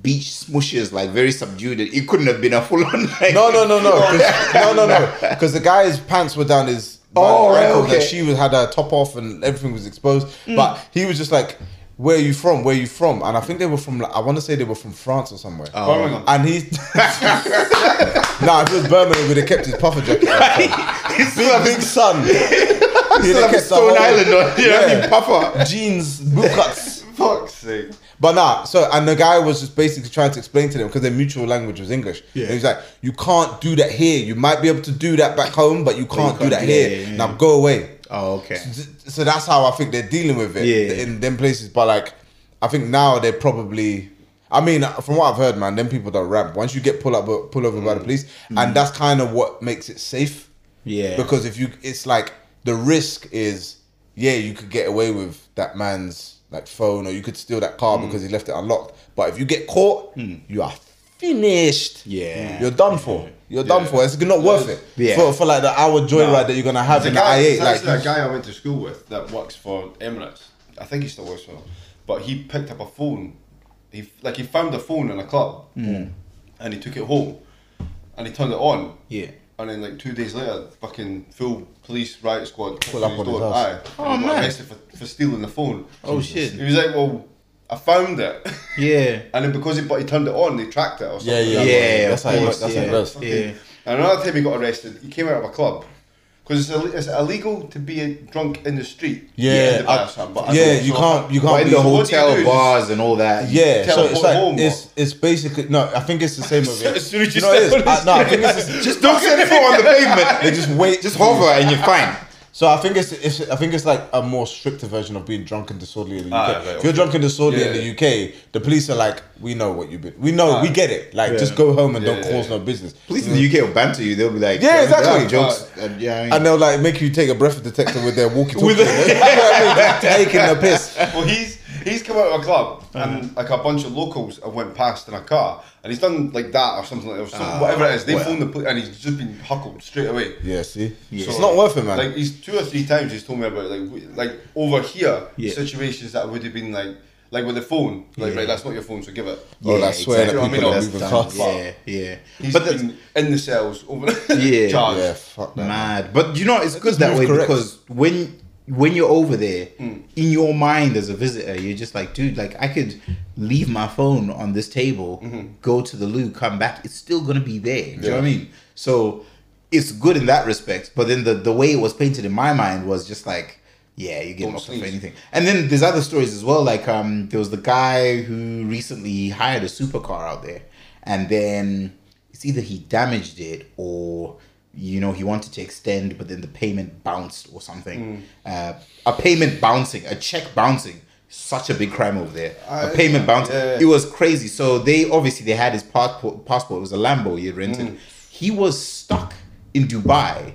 Beach smooshes, like very subdued. It couldn't have been a full on. Like, no, no, no, no, no, no, no. Because the guy's pants were down his. Oh, right, okay. Like she was had her top off and everything was exposed. Mm. But he was just like, "Where are you from? Where are you from?" And I think they were from. Like, I want to say they were from France or somewhere. Oh. Birmingham. And he. Nah, if it was Birmingham, he would have kept his puffer jacket. Right. Big, big sun. He'd have kept Stone Island on. Yeah, yeah. I mean, puffer jeans, boot cuts. Fuck's sake. But nah, so, and the guy was just basically trying to explain to them, because their mutual language was English. Yeah. And he was like, you can't do that here. You might be able to do that back home, but you can't, you can't do that do here. That, yeah. Now go away. Oh, okay. So, so that's how I think they're dealing with it yeah. in them places. But like, I think now they're probably, I mean, from what I've heard, man, them people don't ramp. Once you get pulled up, pulled over mm. by the police, mm. and that's kind of what makes it safe. Yeah. Because if you, it's like, the risk is, yeah, you could get away with that man's like phone, or you could steal that car mm. because he left it unlocked. But if you get caught, mm. you are finished. Yeah, you're done for. You're yeah. done for. It's not worth it yeah. for for like the hour joyride no. that you're gonna have in the I eight. Like that guy I went to school with that works for Emirates. I think he still works for them. But he picked up a phone. He like he found a phone in a club, mm. and he took it home, and he turned it on. Yeah. And then like two days later, fucking full police riot squad pulled up on his house. Aye. Oh and man! Arrested for, for stealing the phone. Oh Jesus. Shit! He was like, "Well, I found it." Yeah. And then because he but he turned it on, they tracked it or something. Yeah, yeah, like yeah. That. That's how. Like, that's yeah. how it does. Yeah. Okay. And another time he got arrested, he came out of a club because it's, it's illegal to be drunk in the street. Yeah. The I, I, but I yeah, you can't. You can't be in the hotel bars and all that. Yeah. So it's like home, it's it's basically no. I think it's the same with it. As soon as you, you know it is. I, no, I think it's just, just don't set foot on the pavement. They just wait, just hover, and you're fine. So I think it's, it's I think it's like a more stricter version of being drunk and disorderly in the U K. Ah, right, if you're drunk and disorderly yeah. in the U K, the police are like, we know what you've been, we know, ah, we get it. Like, yeah. just go home and yeah, don't yeah, cause yeah. no business. Police in the U K will banter you. They'll be like, yeah, exactly. Jokes, uh, and, yeah, I mean, and they'll like make you take a breath detector with their walkie-talkie. With the- you know what I mean? Taking a piss. Well, he's he's come out of a club and uh-huh. like a bunch of locals have went past in a car. And he's done like that or something like that, or something, uh, whatever it is. They well, phoned the police and he's just been huckled straight away. Yeah, see? Yeah. So it's not worth it, man. Like, he's two or three times he's told me about it. Like, like over here, yeah. situations that would have been like, like with the phone. Like, yeah. right, that's not your phone, so give it. Yeah, or that's where people are moving fast. Yeah, yeah. He's but been in the cells over yeah, charged. Yeah, fuck that. Mad. But you know, it's good that way correct. Because when... when you're over there, mm. in your mind as a visitor, you're just like, dude, like I could leave my phone on this table, mm-hmm. go to the loo, come back. It's still going to be there. Do yeah. you know what I mean? So it's good in that respect. But then the, the way it was painted in my mind was just like, yeah, you get knocked off for anything. And then there's other stories as well. Like um, there was the guy who recently hired a supercar out there. And then it's either he damaged it or... you know, he wanted to extend, but then the payment bounced or something. Mm. Uh, a payment bouncing, a check bouncing, such a big crime over there. I, a payment bouncing. Yeah, yeah. It was crazy. So they, obviously, they had his passport. passport. It was a Lambo he had rented. Mm. He was stuck in Dubai.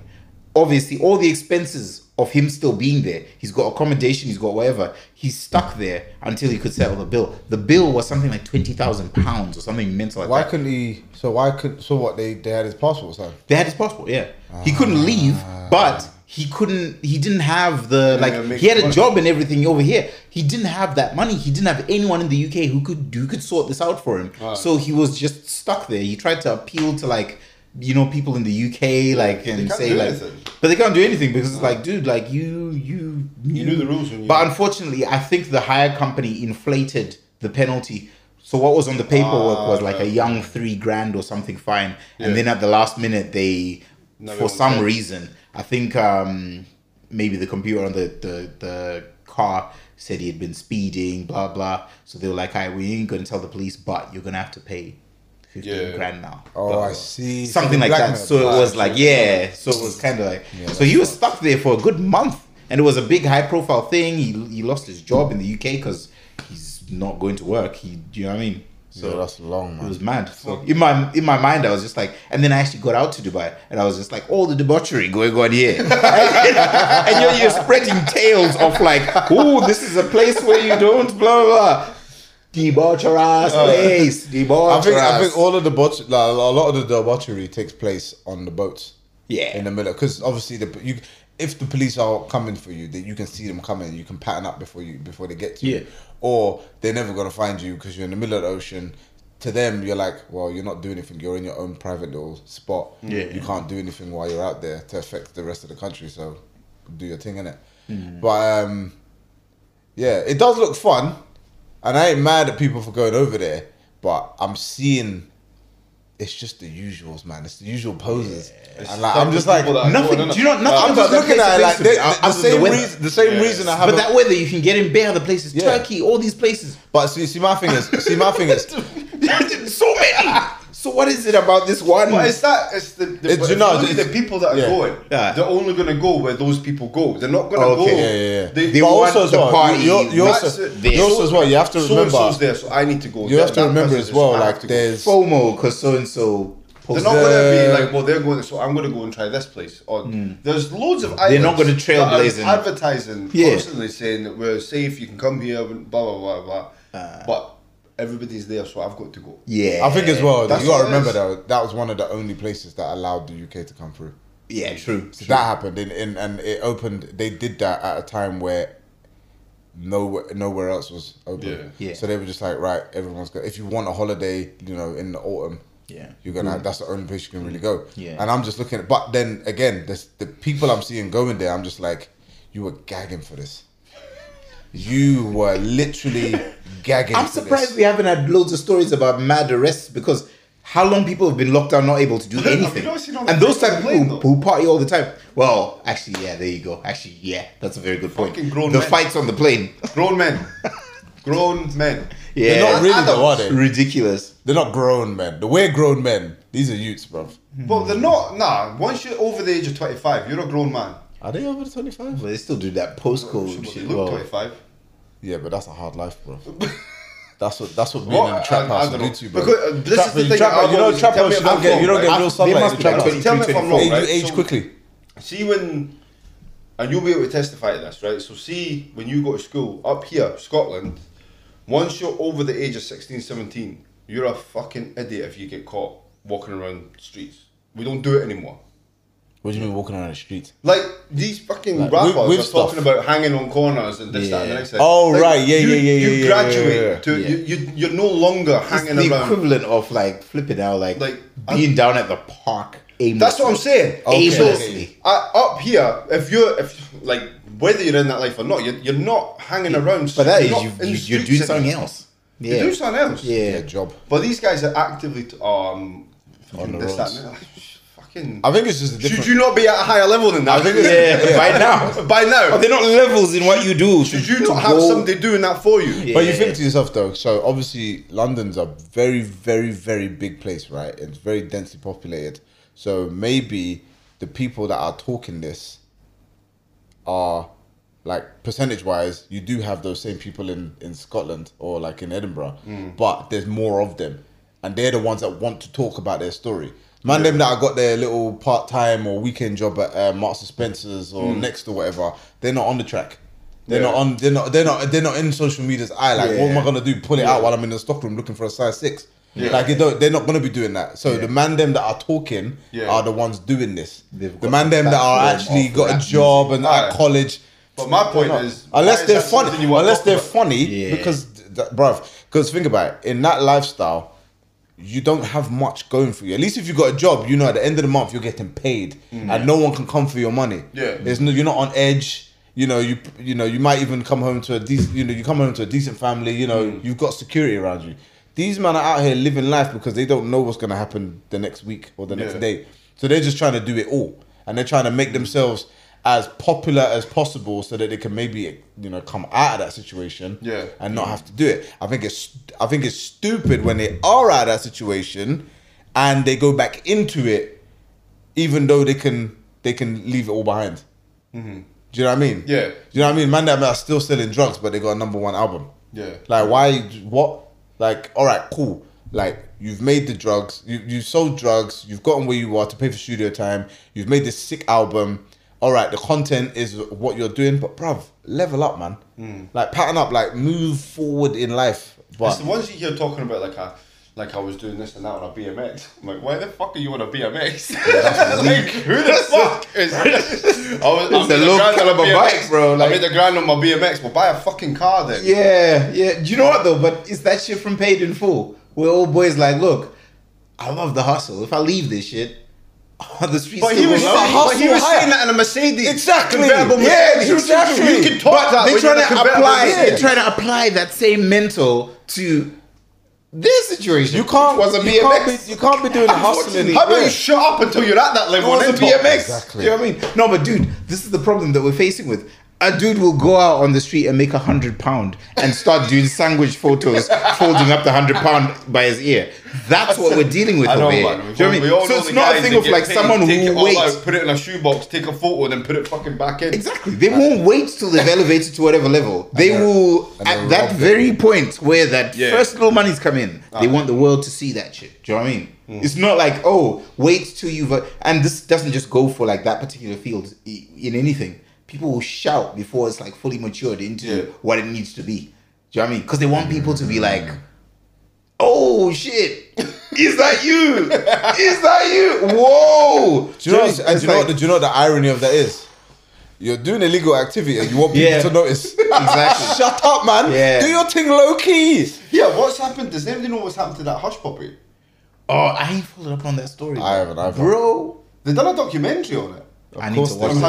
Obviously, all the expenses of him still being there. He's got accommodation, he's got whatever. He's stuck there until he could settle the bill. The bill was something like twenty thousand pounds or something mental like why that. Why couldn't he... So why could so what they, they had his passport son? They had his passport, yeah. Uh, he couldn't leave, but he couldn't he didn't have the like yeah, he had a job and everything over here. He didn't have that money. He didn't have anyone in the U K who could who could sort this out for him. Uh, so he was just stuck there. He tried to appeal to like you know people in the U K like and say like anything. But they can't do anything because it's like dude like you you you knew the rules when you but unfortunately I think the hire company inflated the penalty so what was on the paperwork ah, was like right. a young three grand or something fine yeah. and then at the last minute they no, for some sense. reason I think um maybe the computer on the the, the car said he had been speeding blah blah so they were like hey we ain't gonna tell the police but you're gonna have to pay fifteen yeah. grand now. Oh, but I see. Something like that. So it was like, yeah. So it was kind of like, yeah, so he was stuck there for a good month and it was a big high profile thing. He he lost his job in the U K because he's not going to work. He, do you know what I mean? So yeah, that's long, man. It was mad. So in my in my mind, I was just like, and then I actually got out to Dubai, and I was just like, all oh, the debauchery going on here, and you're, you're spreading tales of like, oh, this is a place where you don't blah blah blah. Debaucherous uh, place. Debaucherous. I think I think all of the botch, like, a lot of the debauchery takes place on the boats. Yeah. In the middle, because obviously the you, if the police are coming for you, then you can see them coming. You can pattern up before you before they get to yeah. you. Or they're never gonna find you because you're in the middle of the ocean. To them, you're like, well, you're not doing anything. You're in your own private little spot. Yeah. You can't do anything while you're out there to affect the rest of the country. So do your thing innit. Mm. But um, yeah, it does look fun. And I ain't mad at people for going over there, but I'm seeing it's just the usuals, man. It's the usual poses. Yeah. And like, I'm just like, like nothing. No, no, no. Do you not? Nothing. I'm just looking at it like they, the, the same the reason. The same yeah. reason I have. But a, that weather, you can get in bare other places, yeah. Turkey, all these places. But see, see, my thing is, see, my thing is, so many. So what is it about this one? But it's that it's the the, it's, it's know, it's, the people that are yeah, going. Yeah. They're only going to go where those people go. They're not going to okay, go. Yeah, yeah, yeah. They, they also as the well. Party. You're, you're also, you also as well. You have to remember. So and so's there, so I need to go. You that, have to remember as well. Like there's FOMO because so and so. They're not going to be like, well, they're going. So I'm going to go and try this place. Or mm. there's loads of. They're not going to trailblazing. Advertising yeah. constantly saying that we're safe. You can come here. Blah blah blah blah. But. Everybody's there, so I've got to go. Yeah, I think as well. That's you gotta remember that that was one of the only places that allowed the U K to come through. Yeah, true. So true. That happened, in, in, and it opened. They did that at a time where nowhere, nowhere else was open. Yeah. yeah. So they were just like, right, everyone's going. If you want a holiday, you know, in the autumn, yeah, you're gonna. Mm. That's the only place you can really go. Yeah. And I'm just looking at, but then again, this, the people I'm seeing going there, I'm just like, you were gagging for this. You were literally gagging. I'm surprised this. we haven't had loads of stories about mad arrests because how long people have been locked down, not able to do anything. And those type of people who party all the time. Well, actually, yeah, there you go. Actually, yeah, that's a very good point. The men. Fights on the plane. Grown men. Grown men. Yeah. They're not really adults, though, are they? Ridiculous. They're not grown men. The way grown men, these are youths, bruv. Well, they're not. Nah, once you're over the age of twenty-five, you're a grown man. Are they over twenty-five? Well, they still do that postcode shit. Look, twenty-five. Yeah, but that's a hard life, bro. That's what that's what being well, in the trap house do to you, bro. Because, uh, this trap, is the you thing. Trap, you know, trap house. You don't get you don't get real sunlight. Tell me if I'm wrong. They do age quickly. See when, and you'll be able to testify to this, right? So see when you go to school up here, Scotland. Once you're over the age of sixteen, seventeen, you're a fucking idiot if you get caught walking around the streets. We don't do it anymore. What do you mean walking around the streets? Like, these fucking like, rappers with, with are stuff. Talking about hanging on corners and this, yeah. that, and the next thing. Oh, like, right, yeah, you, yeah, yeah, you yeah, graduate yeah, yeah. to, yeah. You, you, you're no longer it's hanging the around. The equivalent of, like, flipping out, like, like being I'm, down at the park aimlessly. That's what I'm saying. Okay. Aimlessly. So, uh, up here, if you're, if like, whether you're in that life or not, you're, you're not hanging yeah. around. But that is, you, you, you're doing something else. Yeah. You're doing something else. Yeah. yeah, job. But these guys are actively, t- um, on the this, roads. That, I think it's just a different... Should you not be at a higher level than that? I think it's yeah, yeah. By now. By now. Are there not levels in what you do? Should you not have somebody doing that for you? Yeah. But you think to yourself though, so obviously London's a very, very, very big place, right? It's very densely populated. So maybe the people that are talking this are, like percentage-wise, you do have those same people in, in Scotland or like in Edinburgh, mm. but there's more of them. And they're the ones that want to talk about their story. Man, yeah. them that I got their little part-time or weekend job at uh, Marks and Spencer's or mm. Next or whatever, they're not on the track. They're yeah. not on. They're not. They're not. They're not in social media's eye. Like, yeah. what am I gonna do? Pull it yeah. out while I'm in the stockroom looking for a size six? Yeah. Like, it don't, they're not gonna be doing that. So yeah. the man them that are talking yeah. are the ones doing this. The man them that are actually got a job music. and at right. college. But my point not, is, unless they're funny, unless they're funny, yeah. because, bruv, because think about it, in that lifestyle. You don't have much going for you. At least if you got a job, you know at the end of the month you're getting paid, mm-hmm. and no one can come for your money. Yeah, there's no, you're not on edge. You know, you you know, you might even come home to a decent, you know, you come home to a decent family. You know, mm. you've got security around you. These men are out here living life because they don't know what's going to happen the next week or the yeah. next day. So they're just trying to do it all, and they're trying to make themselves as popular as possible so that they can maybe, you know, come out of that situation yeah. and not have to do it. I think it's I think it's stupid when they are out of that situation and they go back into it, even though they can they can leave it all behind. Mm-hmm. Do you know what I mean? Yeah. Do you know what I mean? Man, they are still selling drugs, but they got a number one album. Yeah. Like, why? What? Like, all right, cool. Like, you've made the drugs. You you sold drugs. You've gotten where you are to pay for studio time. You've made this sick album. All right, the content is what you're doing, but bruv, level up, man. Mm. Like, pattern up, like, move forward in life. But it's the ones you hear talking about, like, I, like I was doing this and that on a B M X. I'm like, why the fuck are you on a B M X? Yeah, like, who the fuck is this? I was, it's a low caliber bike, bro. Like, I made the grind on my B M X. Well, buy a fucking car then. Yeah, yeah. Do you know what, though? But it's that shit from Paid in Full, where old boy's like, look, I love the hustle. If I leave this shit, on the streets, but he was, saying, but he was saying that in a Mercedes, exactly. Mercedes. Yeah, exactly. You can talk but that. They trying to apply. Yeah. They trying to apply that same mental to This situation, you can't. Was a B M X. You can't be, you can't be doing the hustling. How about you shut up until you're at that level? It was a B M X. Exactly. Do you know what I mean? No, but dude, this is the problem that we're facing with. A dude will go out on the street and make a hundred pound and start doing sandwich photos, folding up the hundred pound by his ear. That's what we're dealing with over here. Do you know what I mean? So it's not a thing of like someone who waits, put it in a shoebox, take a photo, then put it fucking back in. Exactly. They won't wait till they've elevated to whatever level. They will at that very point where that first little money's come in. They want the world to see that shit. Do you know what I mean? It's not like, oh, wait till you've, and this doesn't just go for like that particular field in anything. People will shout before it's like fully matured into yeah. what it needs to be. Do you know what I mean? Because they want people to be like, oh shit, is that you? Is that you? Whoa. Do you know, do you know, do you know, like, do you know the irony of that is? You're doing illegal activity and you want people yeah. to notice. Exactly. Shut up, man. Yeah. Do your thing low key. Yeah, what's happened? Does anybody know what's happened to that Hush Puppy? Oh, I ain't followed up on that story. I haven't, I haven't. Bro, they've done a documentary on it. Of I need to watch that.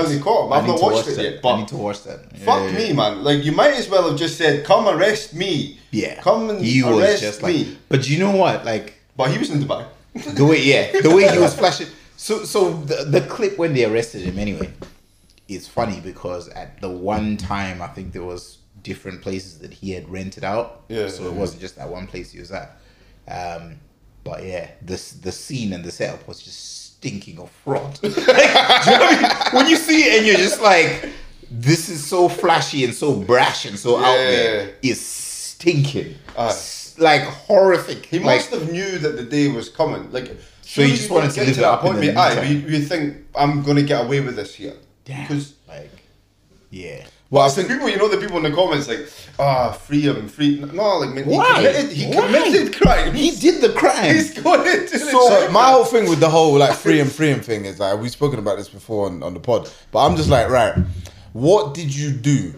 I've not watched it yet, but I need to watch that. Yeah, fuck yeah, yeah. me, man. Like, you might as well have just said, come arrest me. Yeah. Come and he arrest was just like, me. But you know what? Like, but he was in Dubai. The way, yeah. The way he was flashing. So, so the, the clip when they arrested him, anyway, is funny because at the one time, I think there was different places that he had rented out. Yeah. So yeah. it wasn't just that one place he was at. Um, but yeah, this, the scene and the setup was just thinking of fraud. Like, do you know what I mean? When you see it and you're just like, this is so flashy and so brash and so yeah. out there, it's stinking. Uh, like, horrific. He like, must have knew that the day was coming. Like, so you just wanted to live to that point. But I, you, you think, I'm going to get away with this here. Damn. Because, like, yeah. Well, I think people, you know, the people in the comments like, ah, oh, free him, free. No, like, man, he Why? committed, he Why? committed crimes. He did the crime. He's going into so, so my whole thing with the whole like free him, free him thing is like, we've spoken about this before on, on the pod, but I'm just like, right, what did you do?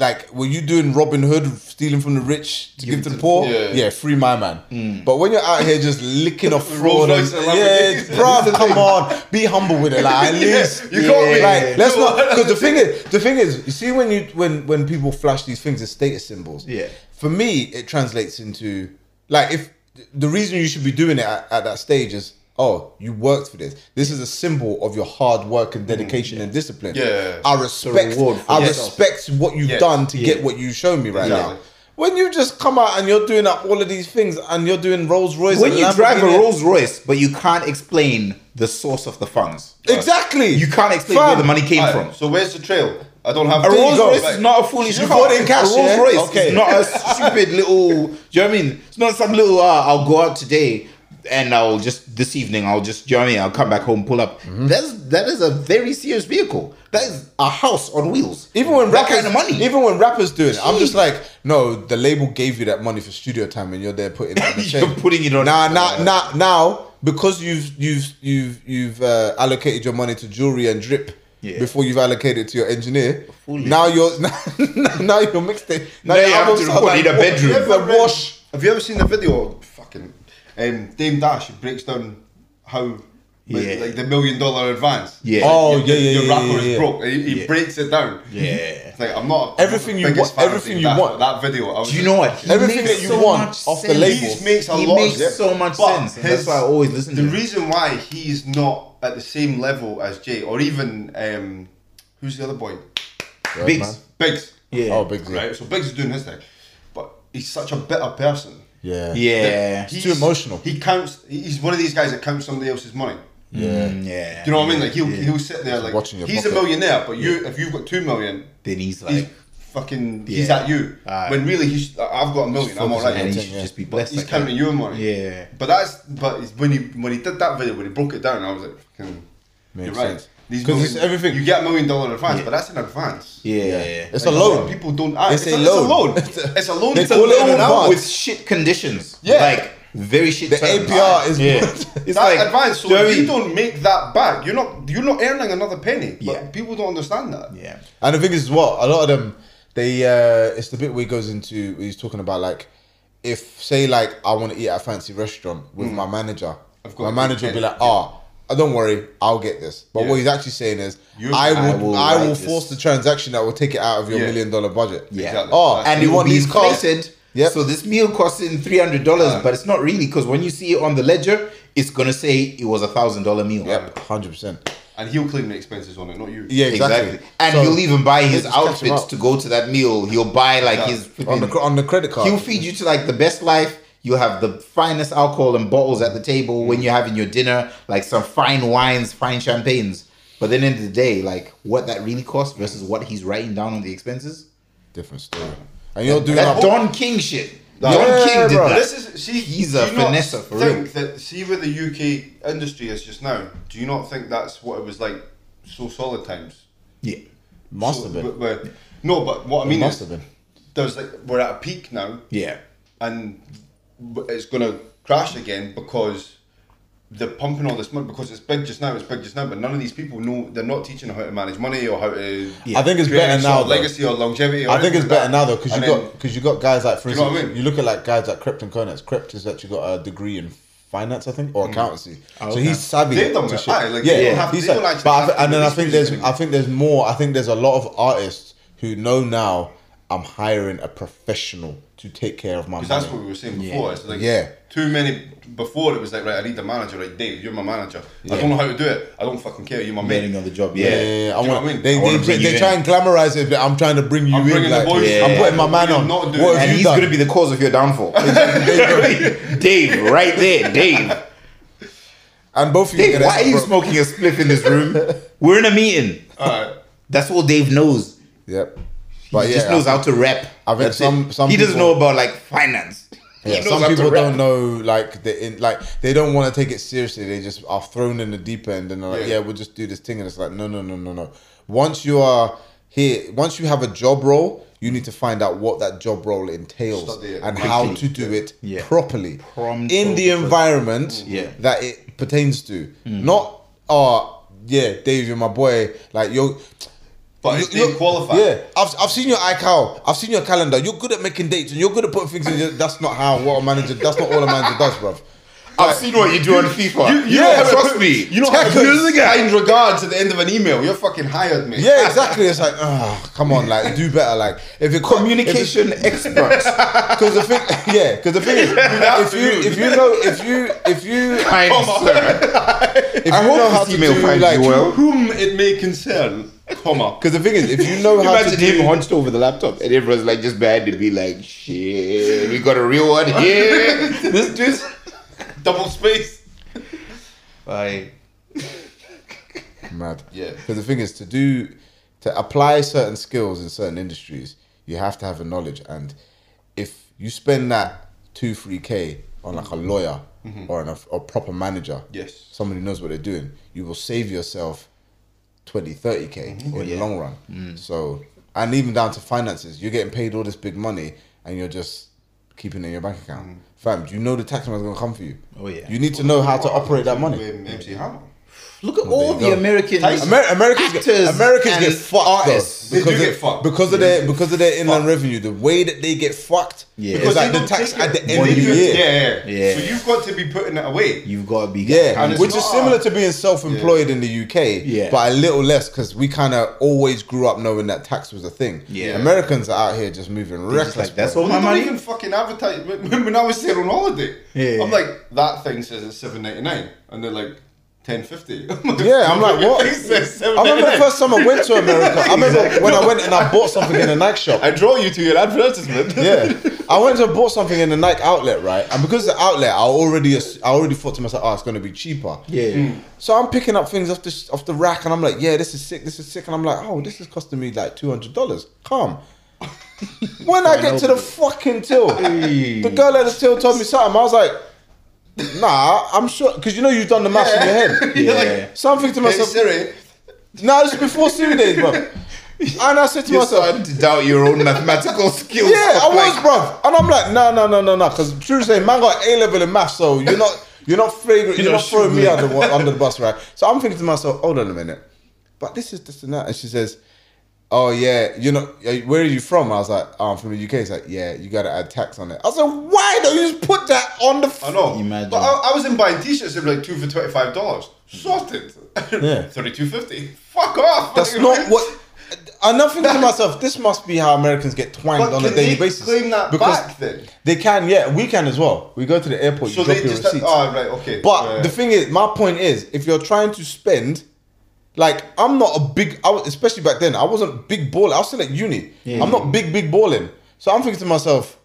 Like, were you doing Robin Hood, stealing from the rich to give, give to the poor? Yeah, yeah, free my man. Mm. But when you're out here just licking off fraud, and, yeah, bruv, come on, be humble with it. Like, at least yeah, you yeah, can't be like, yeah. let's not. Because the thing is, the thing is, you see, when you when when people flash these things as status symbols, yeah. For me, it translates into like, if the reason you should be doing it at, at that stage is, oh, you worked for this. This is a symbol of your hard work and dedication mm, yeah. and discipline. Yeah, yeah, yeah. I respect I yes. respect what you've yes. done to yeah. get what you show me right exactly. now. When you just come out and you're doing all of these things and you're doing Rolls Royce. When and you drive a Rolls Royce, but you can't explain the source of the funds. Exactly. You can't explain Fun. where the money came right. from. So where's the trail? I don't have a Rolls Royce like, is not a foolish car. Bought in cash, a Rolls yeah? Royce okay. is not a stupid little, do you know what I mean? It's not some little, uh, I'll go out today and I'll just, this evening, I'll just, do you know what I mean? I'll come back home, pull up. Mm-hmm. That is that is a very serious vehicle. That is a house on wheels. Even when that rappers, kind of money. Even when rappers do it, Jeez. I'm just like, no, the label gave you that money for studio time, and you're there putting it on the chain. You're putting it on. Now, now, now, now, because you've you've you've you've uh, allocated your money to jewelry and drip. Yeah. Before you've allocated to your engineer, Fully. now you're now, now you're mixed in. Now, now you have to report like, in a bedroom. Have you, ever, wash. have you ever seen the video? Fucking. Um, Dame Dash breaks down how like, yeah. like the million dollar advance. Yeah. Oh your, yeah, yeah, your rapper yeah, yeah, yeah. is broke. He, he yeah. breaks it down. Yeah. It's like I'm not. Everything you want. Everything you that, want. That video. I was Do you know what? Everything that you so want off the labels. He makes a he lot. Makes of so much but sense. His, that's why I always listen. The to The reason why he's not at the same level as Jay or even um, who's the other boy? Yeah, Biggs. Man. Biggs. Yeah. Oh, Biggs. Right. Yeah. So Biggs is doing his thing, but he's such a bitter person. Yeah, yeah. He's too emotional. He counts. He's one of these guys that counts somebody else's money. Yeah, yeah. Do you know what I mean? Like he'll yeah. he'll sit there like watching your he's pocket. a millionaire, but you yeah. if you've got two million, then he's like he's fucking yeah. he's at you. Uh, when really he's I've got a million. I'm alright. And he should yeah. just be blessed. He's like counting your money. Yeah. But that's but when he when he did that video when he broke it down, I was like, fucking, Makes you're sense. right. Because everything you get a million dollar advance, yeah. but that's an advance. Yeah, yeah, yeah. It's like, a loan. People don't. Act. It's, it's, a, a loan. it's a loan. It's a loan. It's a loan out with shit conditions. Yeah, like very shit. The terms. A P R is yeah. it's like advance. So if you don't make that back, you're not you're not earning another penny. But yeah. people don't understand that. Yeah, and the thing is, what well, a lot of them, they uh, it's the bit where he goes into where he's talking about like, if say like I want to eat at a fancy restaurant with mm. my manager, my manager will be like, ah. Yeah. Oh, don't worry, I'll get this. But yeah. what he's actually saying is, You're, I will, I will, I will like force this. the transaction that will take it out of your yeah. million dollar budget. Yeah. Exactly. Oh, and it will be inflated Yep. So this meal costing three hundred dollars, yeah. but it's not really, because when you see it on the ledger, it's going to say it was a one thousand dollars meal. Yeah, one hundred percent. And he'll claim the expenses on it, not you. Yeah, exactly. exactly. And so, he'll even buy his outfits to go to that meal. He'll buy like yeah. his... On the, on the credit card. He'll feed you to like the best life. You have the finest alcohol and bottles at the table mm. when you're having your dinner, like some fine wines, fine champagnes. But then at the end of the day, like what that really costs versus what he's writing down on the expenses. Different story. And you're doing that, that Don King shit. Like, Don yeah, King did bro. that. This is, she, He's a finesser for real. Do you not think that, see where the U K industry is just now, do you not think that's what it was like so solid times? Yeah. Must so, have been. Where, where, no, but what I mean it must is, have been. There's like, we're at a peak now. Yeah. And it's going to crash again because they're pumping all this money, because it's big just now, it's big just now, but none of these people know, they're not teaching how to manage money or how to... Yeah. I think it's better now, though. Legacy or longevity or I think it's like better that. now, though, because you got because you got guys like, for instance, you, know I mean? you look at like guys like Krept and Konitz. Krept has actually got a degree in finance, I think, or accountancy. Oh, okay. So he's savvy. They've done shit. Like, yeah, they yeah. Have, he's like, like, but th- and then I think there's, I think there's more, I think there's a lot of artists who know now, I'm hiring a professional to take care of my money. Because that's what we were saying before. Yeah. It's like yeah. too many, before it was like, right, I need a manager. Right, Dave, you're my manager. Yeah. I don't know how to do it. I don't fucking care. You're my mate. Getting on the job. Yeah. yeah, yeah, yeah. I, want, I mean? They, I they, they, they try and glamorize it, but I'm trying to bring you I'm in. Like, yeah. I'm putting my man on. Not doing what and he's going to be the cause of your downfall. Dave, right there. Dave. And both of you. Dave, why are you smoking a spliff in this room? We're in a meeting. All right. That's all Dave knows. Yep. But he yeah, just knows I, how to rap. I think some, some he people, doesn't know about like finance. Yeah, some people don't know like the in, like they don't want to take it seriously. They just are thrown in the deep end and they're like, yeah. yeah, we'll just do this thing. And it's like, no, no, no, no, no. Once you are here, once you have a job role, you need to find out what that job role entails Study it and quickly. how to do it yeah. properly Prompt in the environment mm-hmm. yeah. that it pertains to. Mm-hmm. Not, oh, yeah, Dave, you're my boy. Like you're. But it's being qualified. Yeah, I've I've seen your iCal. I've seen your calendar. You're good at making dates and you're good at putting things in. Your, that's not how what a manager. That's not all a manager does, bruv. I've like, seen what you do you, on FIFA. You, you yeah, trust me. You know how to do kind regards at the end of an email. You're fucking hired, mate. Yeah, exactly. It's like, oh, come on, like do better. Like if you're communication if experts, because the thing, yeah, because the thing is, if you if you know if you if you, I if you I know how to do like well. whom it may concern. Comma. Because the thing is, if you know how to do... Imagine him hunched over the laptop and everyone's like just behind to be like, shit, we got a real one here. This dude's double space. Like... Mad. Yeah. Because the thing is, to do... To apply certain skills in certain industries, you have to have a knowledge. And if you spend that two, three K on like a lawyer mm-hmm. or an, a proper manager, yes, somebody knows what they're doing, you will save yourself... twenty, thirty K mm-hmm. in yeah. the long run. Mm. So, and even down to finances, you're getting paid all this big money and you're just keeping it in your bank account. Mm. Fam, you know the taxman is going to come for you. Oh, yeah. You need to know how to operate that money. M C Hammer. Look at well, all the American Amer- Americans actors get, Americans get fucked artists. Though, because they do get fucked. Because of, their, because of their inland fucked. revenue, the way that they get fucked yeah. is like the tax at the end of the year. Yeah, yeah. yeah, So you've got to be putting it away. You've got to be getting yeah. it. Which is similar to being self-employed yeah. in the U K, yeah. but a little less because we kind of always grew up knowing that tax was a thing. Yeah. Americans are out here just moving They're reckless. Just like, that's all my money. Even fucking advertise. When I was there on holiday, yeah. I'm like, that thing says it's seven ninety-nine, and they're like, ten fifty Yeah, I'm like, what? I remember the first time I went to America. I remember when I went and I bought something in a Nike shop. I draw you to your advertisement. Yeah. I went and bought something in the Nike outlet, right? And because of the outlet, I already I already thought to myself, oh, it's going to be cheaper. Yeah. Mm. So I'm picking up things off the, off the rack and I'm like, yeah, this is sick, this is sick. And I'm like, oh, this is costing me like two hundred dollars. Calm. When I get to the fucking till, the girl at the till told me something. I was like, nah, I'm sure, because you know you've done the maths yeah. in your head. Yeah. So I'm thinking to myself, hey, Siri. Nah, this is before Siri days, bro. And I said to You're myself, starting to doubt your own mathematical skills. Yeah, I was, bro. And I'm like, no, no, no, no, no, because true to say, man got A level in maths, so you're not, you're not fragrant, you're, you're not, not throwing me under, under the bus, right? So I'm thinking to myself, hold on a minute, but this is this and that, and she says, oh yeah, you know, where are you from? I was like, oh, I'm from the U K. It's like, yeah, you gotta add tax on it. I was like, why don't you just put that on the? F- I know. Imagine. But I, I was in buying t-shirts. They were like two for twenty-five dollars. Sorted. Yeah. Thirty-two fifty. Fuck off. That's not what. And I'm thinking to myself, this must be how Americans get twanged but on a daily basis. Claim that because back then? They can, yeah. We can as well. We go to the airport, so you drop your just receipts. Oh, right, okay. But yeah, the thing is, my point is, if you're trying to spend, like, I'm not a big, I was, especially back then, I wasn't big balling. I was still at uni. Yeah, I'm yeah. not big, big balling. So I'm thinking to myself,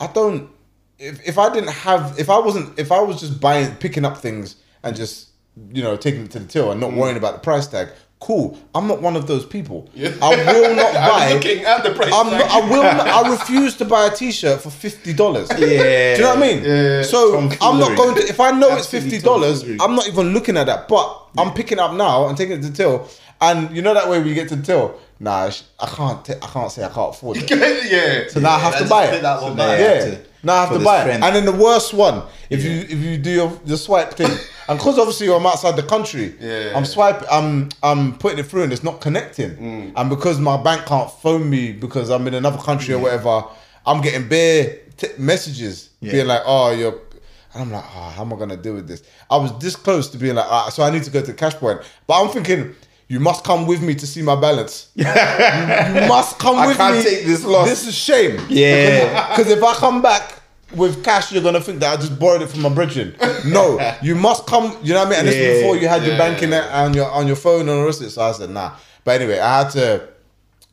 I don't, if, if I didn't have, if I wasn't, if I was just buying, picking up things and just, you know, taking it to the till and not mm. worrying about the price tag, cool. I'm not one of those people. Yeah. I will not buy. I'm looking at the price I'm tag. Not, I will. Not, I refuse to buy a T-shirt for fifty dollars. Yeah. Do you know what I mean? Yeah. So I'm not going to. If I know it's fifty dollars, I'm not even looking at that. But yeah, I'm picking up now and taking it to till. And you know that way we get to till. Nah, I can't. T- I can't say I can't afford it. Yeah. So now yeah, I have to buy it. That one so now yeah. To, now I have to buy friend. it. And then the worst one, if yeah. you if you do your, your swipe thing. And because obviously I'm outside the country, yeah, yeah, I'm swiping, I'm I'm putting it through and it's not connecting. Mm. And because my bank can't phone me because I'm in another country yeah. or whatever, I'm getting bare t- messages yeah. being like, oh, you're... And I'm like, oh, how am I going to deal with this? I was this close to being like, all right, so I need to go to the cash point. But I'm thinking, you must come with me to see my balance. you, you must come I with me. I can't take this loss. This is shame. Yeah. Because if I come back with cash, you're going to think that I just borrowed it from my brethren. No, you must come, you know what I mean? And yeah, this was before you had yeah, your banking yeah. and your on your phone and all this. So I said, nah. But anyway, I had to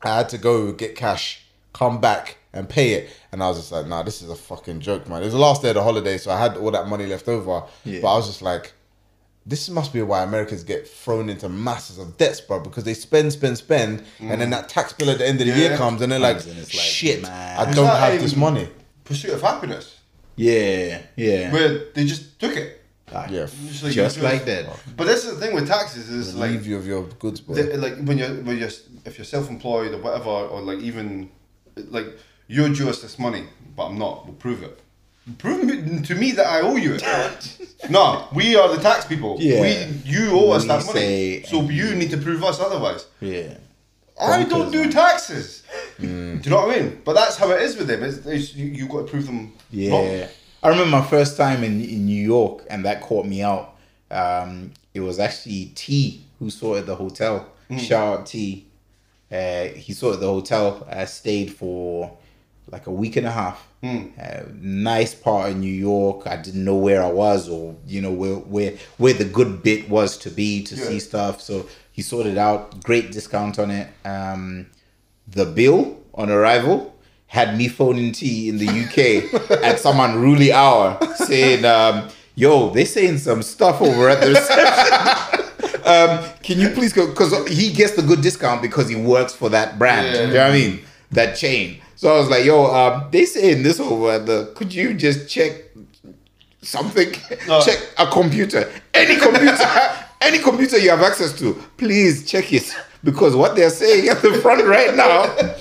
I had to go get cash, come back and pay it. And I was just like, nah, this is a fucking joke, man. It was the last day of the holiday, so I had all that money left over. Yeah. But I was just like, this must be why Americans get thrown into masses of debts, bro, because they spend, spend, spend, mm. and then that tax bill at the end of the yeah. year comes and they're like, and like shit, man, I don't have this money. Pursuit of Happiness. Yeah, yeah. Where they just took it. Like, yeah, just like, just like that. But that's the thing with taxes is like leave you of your goods, bro. The, like when you're when you're if you're self-employed or whatever, or like even like you're due us this money, but I'm not. We'll prove it. Prove me, to me that I owe you it. No, we are the tax people. Yeah. We you owe we us that money, so you need to prove us otherwise. Yeah. I don't do taxes. Mm. Do you know what I mean? But that's how it is with them. It's, it's, you, you've got to prove them yeah. wrong. I remember my first time in, in New York, and that caught me out. Um, it was actually T who sorted the hotel. Mm. Shout out T. Uh, he sorted the hotel. I stayed for like a week and a half. Mm. Uh, nice part of New York. I didn't know where I was or, you know, where where, where the good bit was to be, to yeah. see stuff. So he sorted out, great discount on it. Um, the bill on arrival had me phoning T in the U K at some unruly hour saying, um, yo, they're saying some stuff over at the reception. um, can you please go? Because he gets the good discount because he works for that brand. Yeah. Do you know what I mean? That chain. So I was like, yo, um, they're saying this over at the, could you just check something? No. Check a computer. Any computer. Any computer you have access to, please check it. Because what they're saying at the front right now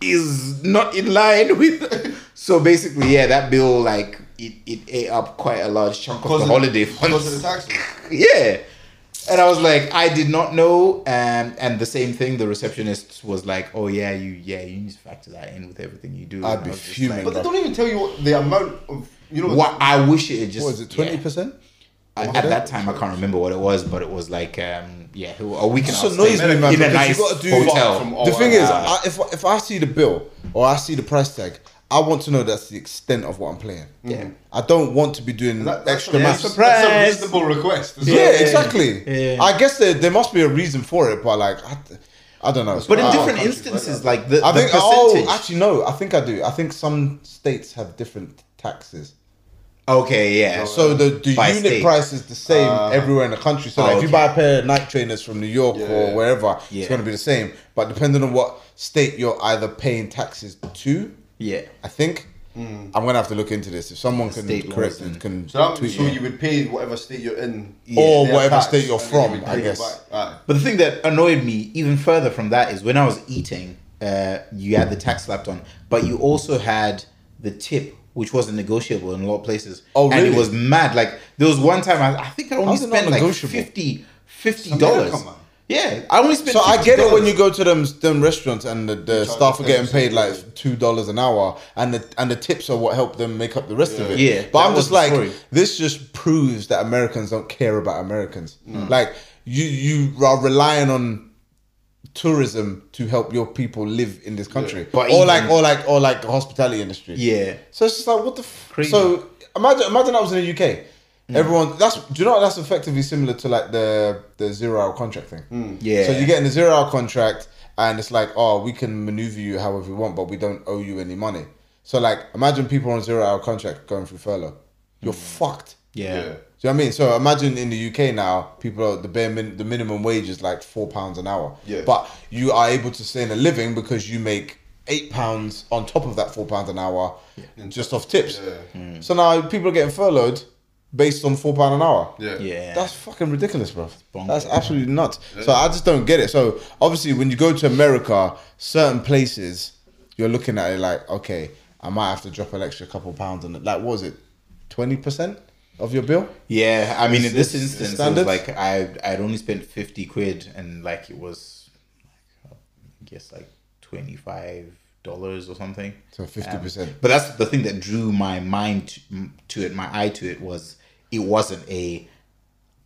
is not in line with... So basically, yeah, that bill, like, it, it ate up quite a large chunk of the holiday fund. Because of the taxes. Yeah. And I was like, I did not know. And, and the same thing, the receptionist was like, oh, yeah, you yeah, you need to factor that in with everything you do. I'd and be fuming. Like, but they don't even tell you what the amount of... you know. What I wish it had just... What is it, twenty percent? Yeah. I, at that time, I can't remember what it was, but it was like, um, yeah, a week and a half in a nice hotel. The thing is, I, if if I see the bill or I see the price tag, I want to know that's the extent of what I'm playing. Yeah, I don't want to be doing that, that's extra math. Surprise! That's a reasonable request. As well. Yeah, exactly. Yeah. I guess there there must be a reason for it, but like, I, I don't know. But in different instances, like the, I think, the percentage. Oh, actually, no, I think I do. I think some states have different taxes. Okay, yeah. So the, the unit state. price is the same uh, everywhere in the country. So oh, like if you okay. buy a pair of Nike trainers from New York yeah. or wherever, yeah. it's going to be the same. But depending on what state you're either paying taxes to, yeah, I think mm. I'm going to have to look into this. If someone the can correct it, can so I'm tweet sure you would pay whatever state you're in yeah, or whatever state you're from, I guess. Right. But the thing that annoyed me even further from that is when I was eating, uh, you had the tax slapped on, but you also had the tip, which wasn't negotiable in a lot of places. Oh, really? And it was mad. Like, there was one time I, I think I only spent like fifty dollars. fifty dollars. Yeah, I only spent So I get it when you go to them, them restaurants and the, the staff are getting paid like two dollars an hour and the and the tips are what help them make up the rest yeah. of it. Yeah, but I'm just like, story. This just proves that Americans don't care about Americans. Mm. Like, you, you are relying on tourism to help your people live in this country, yeah, but or even, like or like or like the hospitality industry. Yeah. So it's just like what the f- so imagine imagine I was in the U K. Mm. Everyone, that's do you know what, that's effectively similar to like the the zero hour contract thing. Mm. Yeah. So you get in the zero hour contract, and it's like, oh, we can maneuver you however we want, but we don't owe you any money. So like, imagine people on zero hour contract going through furlough. You're mm. fucked. Yeah. yeah. Do you know what I mean? So imagine in the U K now, people are, the bare min, the minimum wage is like four pounds an hour. Yeah. But you are able to stay in a living because you make eight pounds on top of that four pounds an hour, yeah. just off tips. Yeah. Mm. So now people are getting furloughed based on four pounds an hour. Yeah. yeah. That's fucking ridiculous, bro. That's absolutely nuts. Yeah. So I just don't get it. So obviously when you go to America, certain places, you're looking at it like, okay, I might have to drop an extra couple pounds on it. Like, what was it, twenty percent of your bill? Yeah, I mean, in this instance, it was like, I, I'd only spent fifty quid and like it was, I guess like twenty-five dollars or something. So fifty percent. Um, but that's the thing that drew my mind to it, my eye to it, was it wasn't a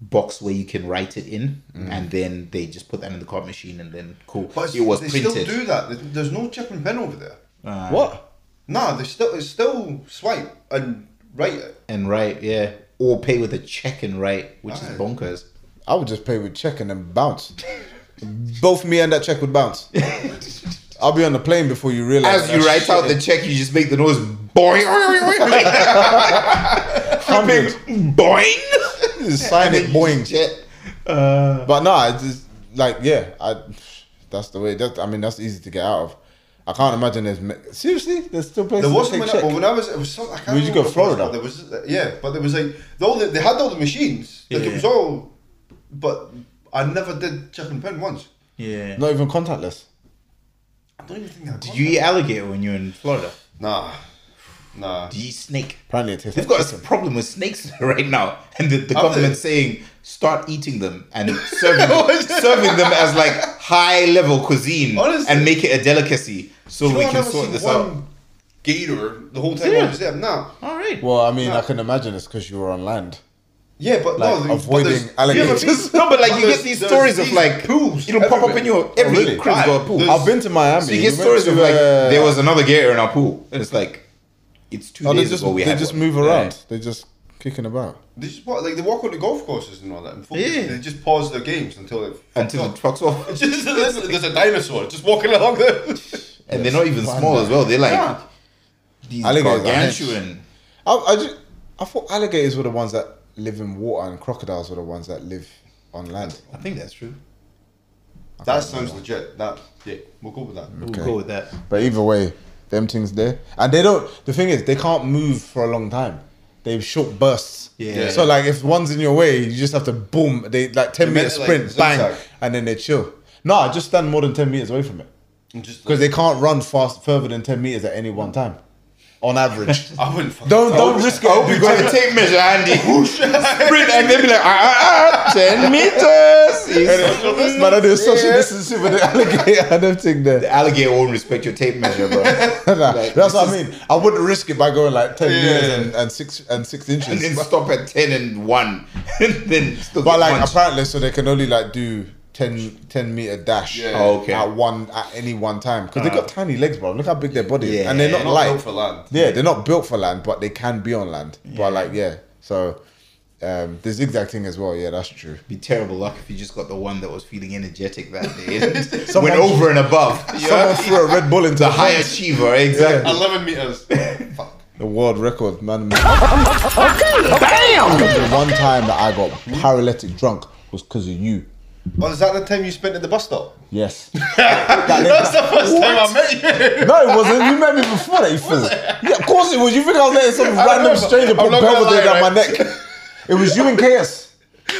box where you can write it in mm. and then they just put that in the card machine and then cool. But it was they printed. They still do that. There's no chip and pen over there. Uh, what? No, there's still, it's still swipe and write it. And write, yeah. Or pay with a check and write, which Aye. is bonkers. I would just pay with check and then bounce. Both me and that check would bounce. I'll be on the plane before you realize. As you write shit. out the check, you just make the noise, boing. Humming, boing. Sign it, boing. Jet. Uh, but no, nah, it's just like, yeah, I, that's the way, that, I mean, that's easy to get out of. I can't imagine there's me- seriously. There's still places. There was one well, when I was. It was some, I can't. Did you go to Florida? There was yeah, but there was like all the, they had all the machines. Like yeah. It was all, but I never did chip and pin once. Yeah. Not even contactless. I don't even think that. Did you eat alligator when you were in Florida? Nah, nah. Did you eat snake? Apparently, it tastes. They've like got chicken. A problem with snakes right now, and the, the government's saying start eating them and serving them, serving them as like high level cuisine. Honestly. And make it a delicacy. So sure, we can sort this out. Gator the whole time yeah. I was there. No. All right. Well, I mean, no. I can imagine it's because you were on land. Yeah, but like, no, avoiding but alligators. Yeah, no, but like but you get these stories of like pools. It'll everywhere. Pop up in your every oh, really? crib got a pool. I've been to Miami. So you get stories of like uh, there was another gator in our pool. And it's like it's two oh, days just, ago we they had. They just one. move around. Yeah. They just kicking about. They just like they walk on the golf courses and all that. And yeah. They just pause their games until they until the trucks off. Just, there's, there's a dinosaur just walking along there. And yeah, they're not even small as well. They're like yeah. these gargantuan. I, I, just, I thought alligators were the ones that live in water and crocodiles were the ones that live on land. I think that's true. I that sounds remember. legit. That yeah, we'll go with that. Okay. We'll go with that. But either way, them things there, and they don't. The thing is, they can't move for a long time. They've short bursts. Yeah. yeah. So like, if one's in your way, you just have to boom. They like ten meter sprint, like, bang, zigzag. And then they chill. No, I just stand more than ten meters away from it. Because like, they can't run fast further than ten meters at any one time, on average. I wouldn't. Fucking don't don't I would, risk it. I hope you got a tape measure, Andy. Sprint and they'll be like, ah, ah, ah, ten meters. But I do social distancing with the alligator. I don't think that the alligator won't respect your tape measure, bro. Nah, like, that's what is... I mean. I wouldn't risk it by going like ten yeah. meters and, and six and six inches, and then stop at ten and one, and then. Still but like munched. Apparently, so they can only like do. ten, ten meter dash yeah. oh, okay. at one at any one time because uh, they've got tiny legs, bro. Look how big their body is, yeah. and they're not, not like built for land. Yeah, they're not built for land, but they can be on land. Yeah. But like, yeah, so um, the zigzag thing as well. Yeah, that's true. Be terrible luck if you just got the one that was feeling energetic that day, someone, went over and above. Yeah. Someone threw a Red Bull into the high achiever. Exactly, yeah. eleven meters. Fuck. The world record, man. Okay, damn. The one time that I got paralytic drunk was because of you. Oh, is that the time you spent at the bus stop? Yes. that That's the first what? time I met you. No, it wasn't. You met me before that, you fool. Yeah, of course it was. You think I was letting some I random stranger put Belvedere down my neck. It was you and K S.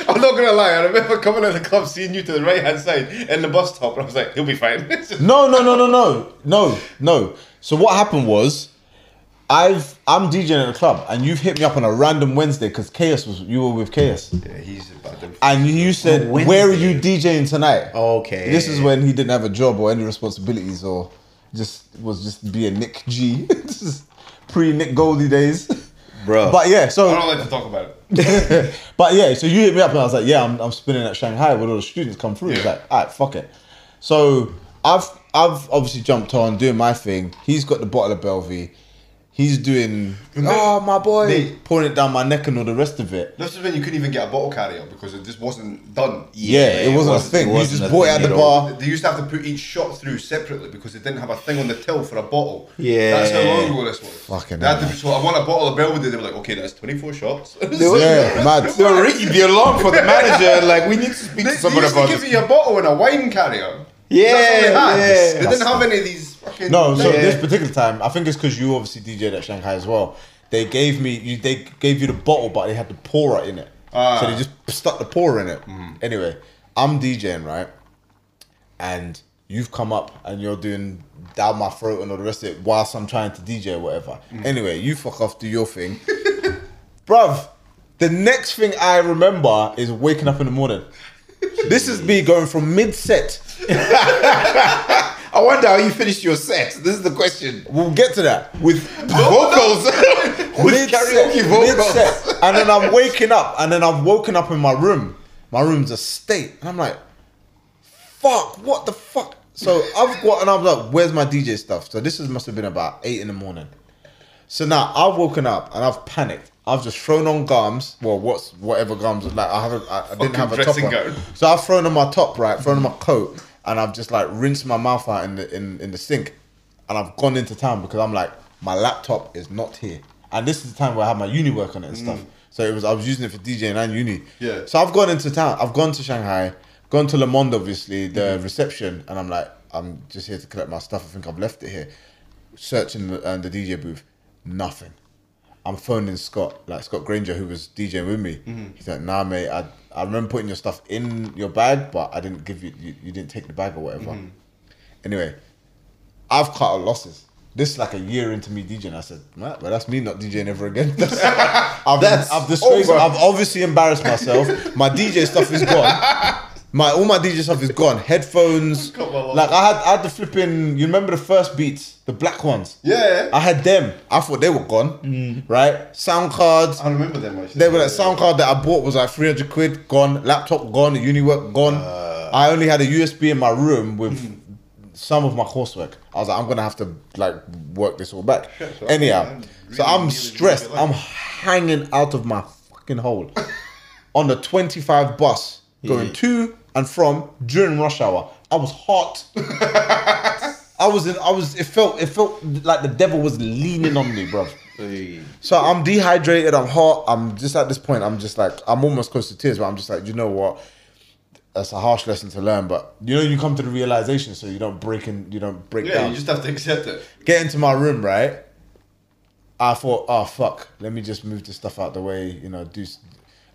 I'm not going to lie. I remember coming out of the club, seeing you to the right-hand side in the bus stop, and I was like, he'll be fine. no, no, no, no, no. No, no. So what happened was, I've, I'm DJing at the club and you've hit me up on a random Wednesday because Chaos was, you were with Chaos. Yeah, he's about to... And you said, oh, where are you DJing tonight? Okay. This is when he didn't have a job or any responsibilities or just, was just being Nick G. This is pre-Nick Goldie days. Bro. But yeah, so... I don't like to talk about it. But yeah, so you hit me up and I was like, yeah, I'm, I'm spinning at Shanghai when all the students come through. Yeah. It's like, all right, fuck it. So I've I've obviously jumped on doing my thing. He's got the bottle of Belvy. He's doing, oh, my boy, they, pouring it down my neck and all the rest of it. This is when you couldn't even get a bottle carrier because it just wasn't done. Yeah, yeah it, it wasn't, wasn't a thing. It wasn't you just bought it at the bar. They used to have to put each shot through separately because they didn't have a thing on the till for a bottle. Yeah. That's how long ago this was. Fucking hell. So I want a bottle of Belvedere. They were like, okay, that's twenty-four shots. They were, yeah, mad. They were ringing the alarm for the manager. Like, we need to speak they, to someone about this. They used to give you a bottle and a wine carrier. Yeah, yeah. They didn't that's have any of these. Okay, no, so yeah. This particular time, I think it's because you obviously D J'd at Shanghai as well. They gave me, you, they gave you the bottle, but they had the pourer in it. Uh, so they just stuck the pourer in it. Mm. Anyway, I'm DJing, right? And you've come up and you're doing down my throat and all the rest of it whilst I'm trying to D J or whatever. Mm. Anyway, you fuck off, do your thing. Bruv, the next thing I remember is waking up in the morning. This is me going from mid-set. I wonder how you finished your set. This is the question. We'll get to that. With vocals. With karaoke vocals. And then I'm waking up. And then I've woken up in my room. My room's a state. And I'm like, fuck, what the fuck? So I've got, and I'm like, where's my D J stuff? So this is, must have been about eight in the morning. So now I've woken up and I've panicked. I've just thrown on gums. Well, what's whatever gums. Like I haven't, I, I didn't have a top on. So I've thrown on my top, right? Thrown on my coat. And I've just like rinsed my mouth out in the in, in the sink, and I've gone into town because I'm like, my laptop is not here, and this is the time where I had my uni work on it and stuff. Mm. So it was I was using it for DJing and uni. Yeah. So I've gone into town. I've gone to Shanghai, gone to Le Monde, obviously the mm. reception, and I'm like, I'm just here to collect my stuff. I think I've left it here. Searching the, uh, the D J booth, nothing. I'm phoning Scott, like Scott Granger, who was DJing with me. Mm-hmm. He's like, nah, mate, I I remember putting your stuff in your bag, but I didn't give you, you, you didn't take the bag or whatever. Mm-hmm. Anyway, I've cut our losses. This is like a year into me DJing. I said, nah, but that's me not DJing ever again. That's, I've, that's I've, disgraced, I've obviously embarrassed myself. My D J stuff is gone. My All my D J stuff is gone. Headphones. Like I had, I had the flipping, you remember the first beats? The black ones? Yeah. I had them. I thought they were gone. Mm. Right? Sound cards. I remember them actually. They were like sound card that I bought was like three hundred quid, gone. Laptop gone, Uniwork gone. Uh, I only had a U S B in my room with some of my coursework. I was like, I'm gonna have to like work this all back. So Anyhow, I'm really, so I'm really stressed. Really I'm hanging out of my fucking hole on the twenty-five bus going yeah. to and from during rush hour. I was hot. I was in, I was, it felt, it felt like the devil was leaning on me, bruv. Hey. So I'm dehydrated, I'm hot, I'm just at this point, I'm just like, I'm almost close to tears, but I'm just like, you know what? That's a harsh lesson to learn, but you know, you come to the realization so you don't break in, you don't break yeah, down. Yeah, you just have to accept it. Get into my room, right? I thought, oh fuck, let me just move this stuff out the way, you know, do,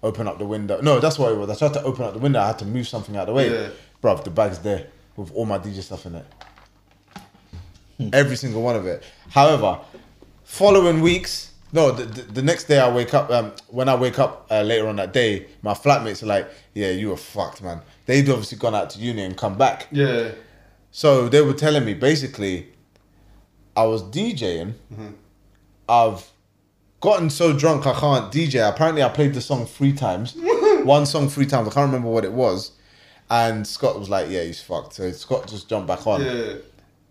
open up the window. No, that's what it was. I tried to open up the window. I had to move something out of the way. Yeah. Bruv, the bag's there with all my D J stuff in it. Hmm. Every single one of it. However, following weeks, no, the, the, the next day I wake up, um, when I wake up uh, later on that day, my flatmates are like, yeah, you were fucked, man. They'd obviously gone out to uni and come back. Yeah. So they were telling me, basically, I was DJing. Mm-hmm. I've gotten so drunk I can't D J. Apparently I played the song three times. One song three times. I can't remember what it was. And Scott was like, yeah, he's fucked. So Scott just jumped back on. Yeah.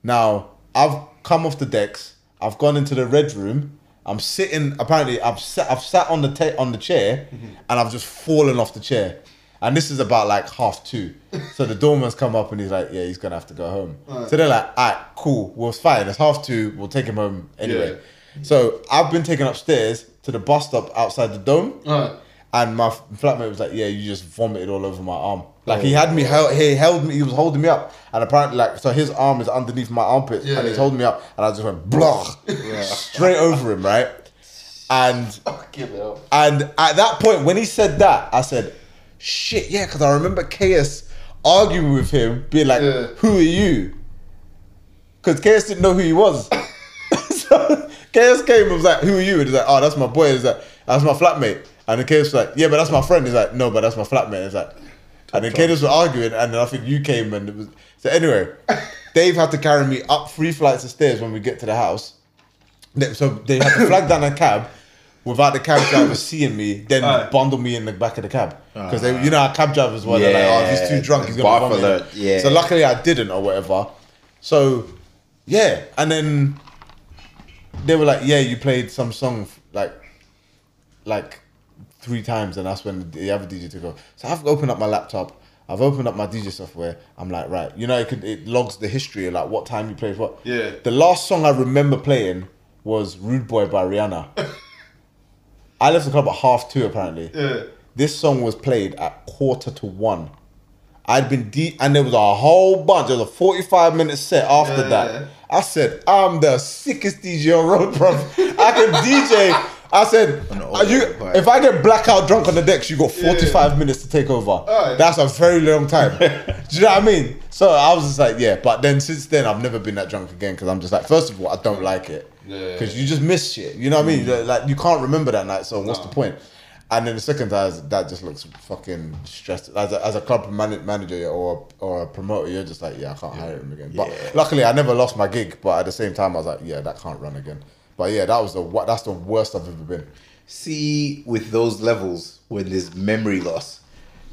Now, I've come off the decks. I've gone into the red room. I'm sitting, apparently I've sat, I've sat on the ta- on the chair mm-hmm. and I've just fallen off the chair. And this is about like half two. So the doorman's come up and he's like, yeah, he's going to have to go home. Right. So they're like, all right, cool. Well, it's fine. It's half two. We'll take him home anyway. Yeah. So I've been taken upstairs to the bus stop outside the Dome, uh, and my flatmate was like, "Yeah, you just vomited all over my arm." Like oh, he had me, held, he held me, he was holding me up, and apparently, like, so his arm is underneath my armpit, yeah, and he's yeah. holding me up, and I just went blah yeah. straight over him, right? And oh, give it up. And at that point, when he said that, I said, "Shit, yeah," because I remember K S arguing with him, being like, yeah. "Who are you?" Because K S didn't know who he was. So Chaos came and was like, who are you? And he's like, oh, that's my boy. He's like, that's my flatmate. And then Chaos was like, yeah, but that's my friend. He's like, no, but that's my flatmate. He's like, and then Chaos was arguing, and then I think you came and it was, so anyway, Dave had to carry me up three flights of stairs when we get to the house. So they had to flag down a cab. without the cab driver seeing me, then right. bundle me in the back of the cab. Because uh, you know how cab drivers were, yeah, they're like, oh, if he's too drunk, he's going to bundle me. Yeah. So luckily I didn't or whatever. So, yeah. And then they were like, yeah, you played some song like, like three times, and that's when the other D J took off. So I've opened up my laptop, I've opened up my D J software, I'm like, right, you know, it, could, it logs the history of like what time you played what. Yeah. The last song I remember playing was Rude Boy by Rihanna. I left the club at half two apparently. Yeah. This song was played at quarter to one. I'd been deep, and there was a whole bunch, there was a forty-five minute set after yeah, that. Yeah, yeah. I said, I'm the sickest D J on road, bro. I can D J. I said, Are you, if I get blackout drunk on the decks, you got forty-five yeah. minutes to take over. Right. That's a very long time. Do you know what I mean? So I was just like, yeah. But then since then, I've never been that drunk again because I'm just like, first of all, I don't like it. Because yeah. you just miss shit. You know what mm. I mean? Like, you can't remember that night, so nah. what's the point? And then the second time, that just looks fucking stressed. As a, as a club man manager or a, or a promoter, you're just like, yeah, I can't yeah. hire him again. But yeah. luckily, I never lost my gig. But at the same time, I was like, yeah, that can't run again. But yeah, that was the that's the worst I've ever been. See, with those levels, when there's memory loss,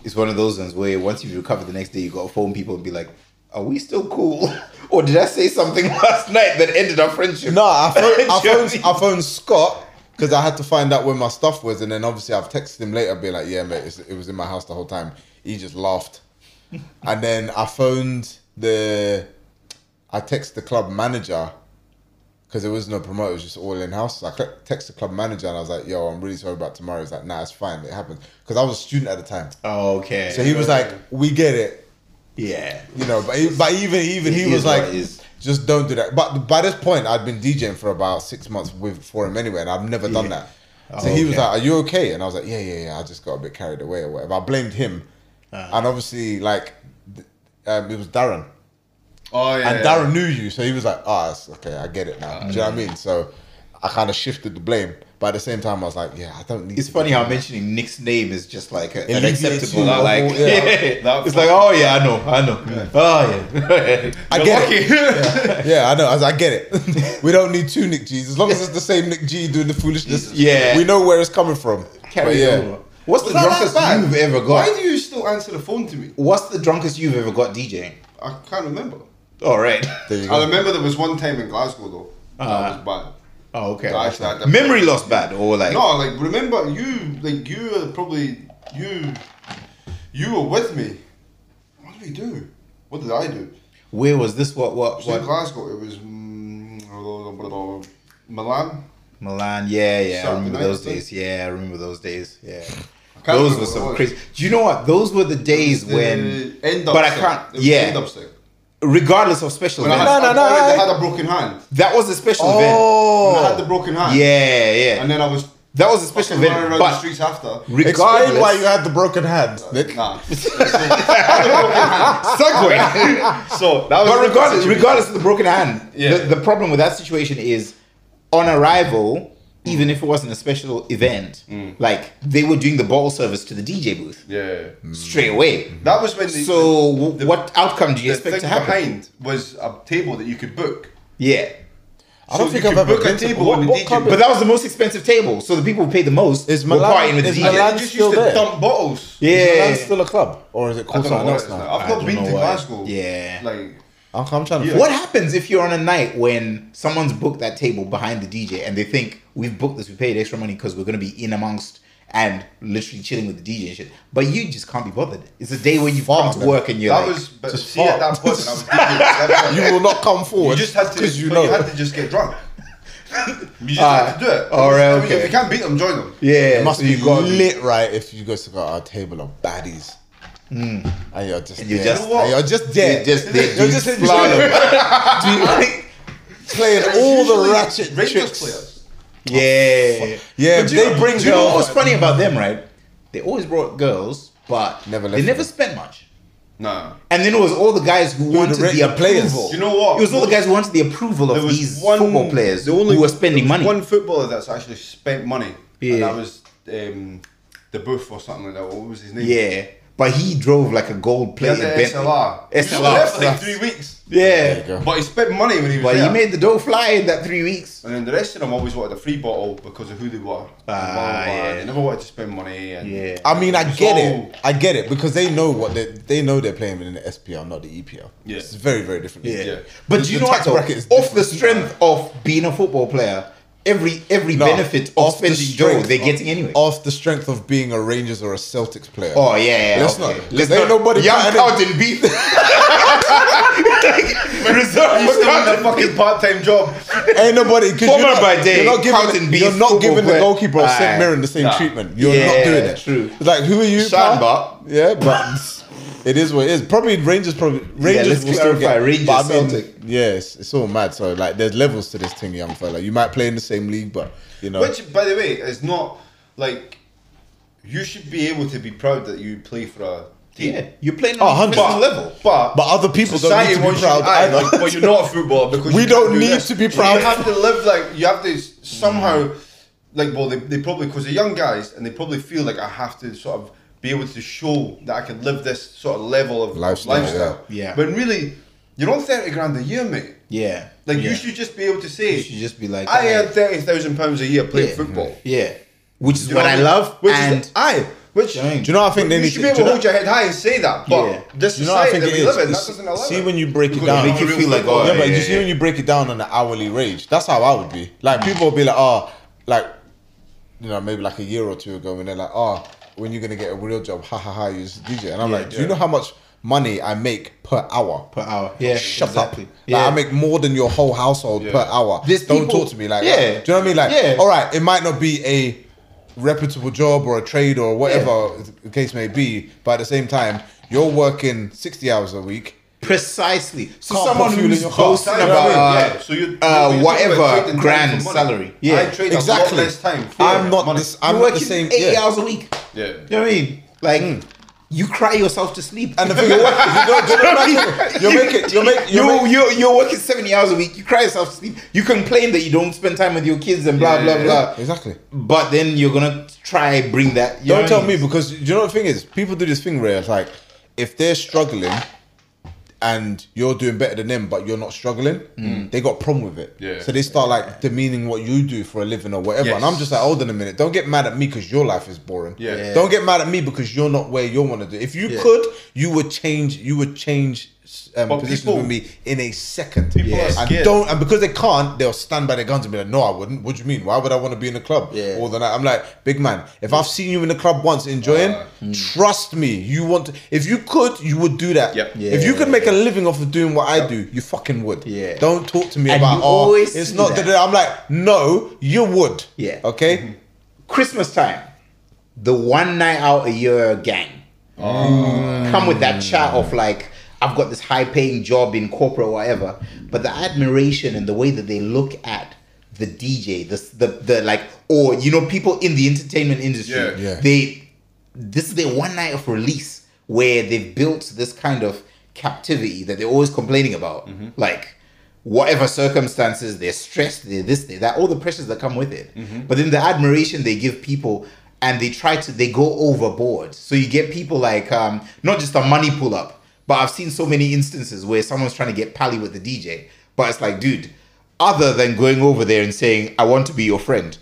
it's one of those ones where once you recover the next day, you got to phone people and be like, are we still cool? Or did I say something last night that ended our friendship? No, I phoned, I phoned, I phoned Scott because I had to find out where my stuff was. And then obviously I've texted him later being like, yeah, mate, it's, it was in my house the whole time. He just laughed. And then I phoned the, I texted the club manager because there was no promoter, it was just all in-house. So I texted the club manager and I was like, yo, I'm really sorry about tomorrow. He's like, nah, it's fine, it happens. Because I was a student at the time. Oh, okay. So he was like, we get it. Yeah. You know, but, he, but even even he, he was like, just don't do that. But by this point, I'd been DJing for about six months with for him anyway, and I've never yeah. done that. Oh, so he okay. was like, are you okay? And I was like, yeah, yeah, yeah, I just got a bit carried away or whatever. I blamed him. Uh, and obviously, like, um, it was Darren. Oh yeah, and yeah, Darren yeah. knew you, so he was like, "Ah, oh, okay, I get it now." Uh, do you know yeah. what I mean? So I kind of shifted the blame, but at the same time, I was like, "Yeah, I don't need." It's funny how mentioning Nick's name is just like a, an acceptable, like, yeah. yeah. it's like, "Oh yeah, I know, I know, yeah. oh yeah, I get it." yeah. yeah, I know, I, was, I get it. We don't need two Nick G's as long as it's the same Nick G doing the foolishness. Yeah, we know where it's coming from. Carry yeah. over. What's was the drunkest you've ever got? Why do you still answer the phone to me? What's the drunkest you've ever got DJing? I can't remember. All right. I remember there was one time in Glasgow though. Uh-huh. That was bad. Oh, okay. So actually, I memory loss bad or like no, like remember you like you were probably you you were with me. What did we do? What did I do? Where was this? What what? What? In Glasgow. It was mm, Milan. Milan. Yeah, yeah. Saturday I remember those thing. days. Yeah, I remember those days. Yeah. Those were some crazy. Do you know what? Those were the days the when. End up but stick. I can't. It was yeah. End up stick. Regardless of special events. No, no, no. I had a broken hand. That was a special oh. event. Oh. I had the broken hand. Yeah, yeah. And then I was... That was a special event. Running around but the streets after. Explain why you had the broken hand, Nick. Nah. Segway. So, that was but regardless, regardless of the broken hand, yeah. the, the problem with that situation is on arrival... Even if it wasn't a special event, mm. like they were doing the bottle service to the D J booth, yeah, straight away. That was when. The, so, the, what outcome do you expect to happen? The thing behind was a table that you could book. Yeah, I don't so think I've ever booked a table what, on the D J booth. But that was the most expensive table, so the people who paid the most is Milan, were partying with the D J. Milan just used to dump bottles. Yeah, is Milan still a club, or is it called something else now? I've not been to Glasgow. Yeah, like. I'm trying to yeah. What happens if you're on a night when someone's booked that table behind the D J and they think we've booked this, we paid extra money because we're going to be in amongst and literally chilling with the D J and shit, but you just can't be bothered. It's a day where you've farm come to work and you're that like, was, but just see farm. At that point, I was D J, you will not come forward. You just had to, you, know. you had to just get drunk. You just uh, have to do it. All right, okay. I mean, if you can't beat them, join them. Yeah, it must so be lit, right? If you guys got our table of baddies. Mm. And you're just and you're just and you're just dead. You're just dead. You're just dead. You're just Do you like playing all the ratchet Rangers tricks? Players. Yeah, oh, yeah. But they bring. Do you know what was funny about them? Right, they always brought girls, but never they never them. spent much. No. And then it was all the guys who wanted the, the approval. You know what? It was all the guys who wanted the approval of these one, football players the only, who were spending money. One footballer that's actually spent money, yeah. and that was um, the Booth or something like that. What was his name? Yeah. But he drove like a gold plated Bentley. S L R. S L R. Left for like three weeks. Yeah. But he spent money when he was but there. But he made the dough fly in that three weeks. And then the rest of them always wanted a free bottle because of who they were. Ah, they, yeah. They never wanted to spend money. And yeah. I mean, I get so, it. I get it because they know what they they know they're playing in the S P L, not the E P L. Yeah. It's very, very different. Yeah. yeah. But the, do you know what? So, off different. the strength of being a football player, Every every no, benefit of spending the dough they're of, getting anyway. Off the strength of being a Rangers or a Celtics player. Oh yeah, yeah. Let's okay. not. Let's not. Nobody young Carlton beef. Reserve you still in a fucking part-time job. Ain't nobody. Former you're not, by day. You're not giving. Beef, you're not giving the goalkeeper of Saint Mirren the same nah. treatment. You're yeah, not doing it. True. Like who are you? Shanba. Yeah, but it is what it is. Probably Rangers. Probably Rangers yeah, will still get. Rangers I mean, Celtic. Yes, it's all mad. So like, there's levels to this thing, young fella. You might play in the same league, but you know. Which, by the way, is not like you should be able to be proud that you play for a team. Yeah, you're playing on a different level. But but other people don't need to be proud. You, I, like, but you're not a footballer because we you don't do need this. to be proud. You have to live like you have to somehow like. Well, they they probably because they're young guys and they probably feel like I have to sort of be able to show that I can live this sort of level of lifestyle. lifestyle. Yeah. But really. You're on thirty grand a year, mate. Yeah. Like yeah. you should just be able to say. You should just be like. I, I earn thirty thousand pounds a year playing yeah. football. Yeah. Which is what, what I mean? love. Which and is I. Which do you know? I think they need to. You should be able to hold your head high and say that. But yeah. this society you know, that we live in, that doesn't allow. See when you break it down. Make you feel like oh yeah, yeah, but you yeah, see yeah. when you break it down on the hourly wage. That's how I would be. Like people would be like, oh, like, you know, maybe like a year or two ago when they're like, oh, when you're gonna get a real job? Ha ha ha! You're just a D J, and I'm yeah, like, do you know how much money I make per hour? Per hour. Yeah. Shut exactly. up. Yeah. Like, I make more than your whole household yeah. per hour. There's Don't people, talk to me like yeah. that. Do you know what I mean? Like, yeah. all right, it might not be a reputable job or a trade or whatever yeah. the case may be, but at the same time, you're working sixty hours a week. Precisely. So Can't someone who's boasting about uh, yeah. so you, uh, you know, whatever grand salary. Yeah. I trade exactly. a lot less time for I'm not money. This, I'm you're not working the same, eight yeah. hours a week. Yeah. You know what I mean? Like, mm. you cry yourself to sleep. And the thing you're working, you're, you're making, you're making, you're, you're, you're, you're working seventy hours a week. You cry yourself to sleep. You complain that you don't spend time with your kids and blah yeah, blah yeah, blah. Yeah. Exactly. But then you're gonna try bring that. You don't tell me because you know what the thing is. People do this thing where it's like, if they're struggling, and you're doing better than them, but you're not struggling. Mm. They got a problem with it, yeah. so they start like demeaning what you do for a living or whatever. Yes. And I'm just like, hold on a minute. Don't get mad at me because your life is boring. Yeah. Yeah. Don't get mad at me because you're not where you want to do. If you yeah. could, you would change. You would change um, positions people, with me in a second. People yeah. are scared. And don't, and because they can't, they'll stand by their guns and be like, no, I wouldn't. What do you mean? Why would I want to be in the club yeah. all the night? I'm like, big man. If yeah. I've seen you in the club once enjoying, uh, mm. trust me, you want. To, if you could, you would do that. Yep. Yeah. If you could make a living off of doing what I do, you fucking would. Yeah. Don't talk to me and about oh, it's not that. I'm like, no, you would. Yeah. Okay. Mm-hmm. Christmas time, the one night out a year gang oh. come with that chat of like, I've got this high paying job in corporate or whatever, but the admiration and the way that they look at the D J, the the, the like, or you know, people in the entertainment industry, yeah. Yeah. they this is their one night of release where they've built this kind of captivity that they're always complaining about, mm-hmm. like whatever circumstances, they're stressed, they're this, they're that, all the pressures that come with it. Mm-hmm. But then the admiration they give people, and they try to, they go overboard. So you get people like, um, not just a money pull up, but I've seen so many instances where someone's trying to get pally with the D J, but it's like, dude, other than going over there and saying, I want to be your friend,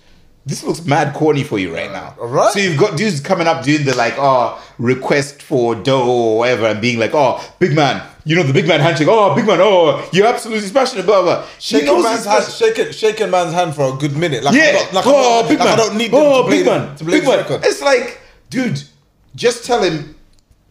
this looks mad corny for you right now. All right. So you've got dudes coming up doing the like, oh, request for dough or whatever, and being like, oh, big man, you know, the big man handshake. Oh, big man, oh, you're absolutely smashing it, blah, blah. Shaking man's hand, shaking, shaking man's hand for a good minute. Like, yeah. Like, like, oh, like, big like, man. I don't need them oh, to big play man. Them, to play big man. Record. It's like, dude, just tell him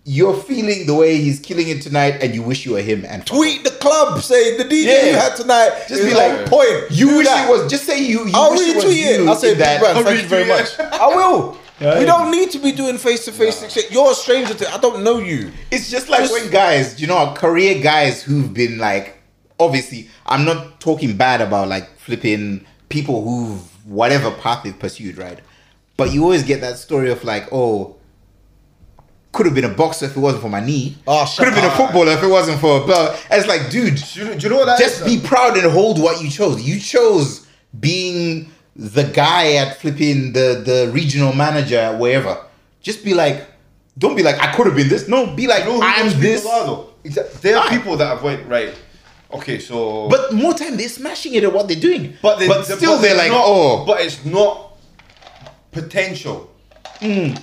you're feeling the way he's killing it tonight, and you wish you were him. And tweet the club, say the D J yeah. you had tonight. Just be like, like point. You do wish that. It was. Just say you. you I'll wish retweet it. Was you I'll say that. Brand, thank you very much. I will. Yeah, we yeah. don't need to be doing face to face shit. You're a stranger to. I don't know you. It's just like just, when guys, you know, career guys who've been like, obviously, I'm not talking bad about like flipping people who've whatever path they've pursued, right? But you always get that story of like, oh. Could have been a boxer if it wasn't for my knee. Oh, Could have been a footballer if it wasn't for a belt. And it's like, dude, do you, do you know what that just is? Be proud and hold what you chose. You chose being the guy at flipping the, the regional manager, wherever. Just be like, Don't be like, I could have been this. No, be like, you know I am this. Are, though. Exactly. There are I, people that avoid, right? Okay, so... But more time, they're smashing it at what they're doing. But, they, but they're, still but they're, they're like, not, oh... But it's not potential. Mm.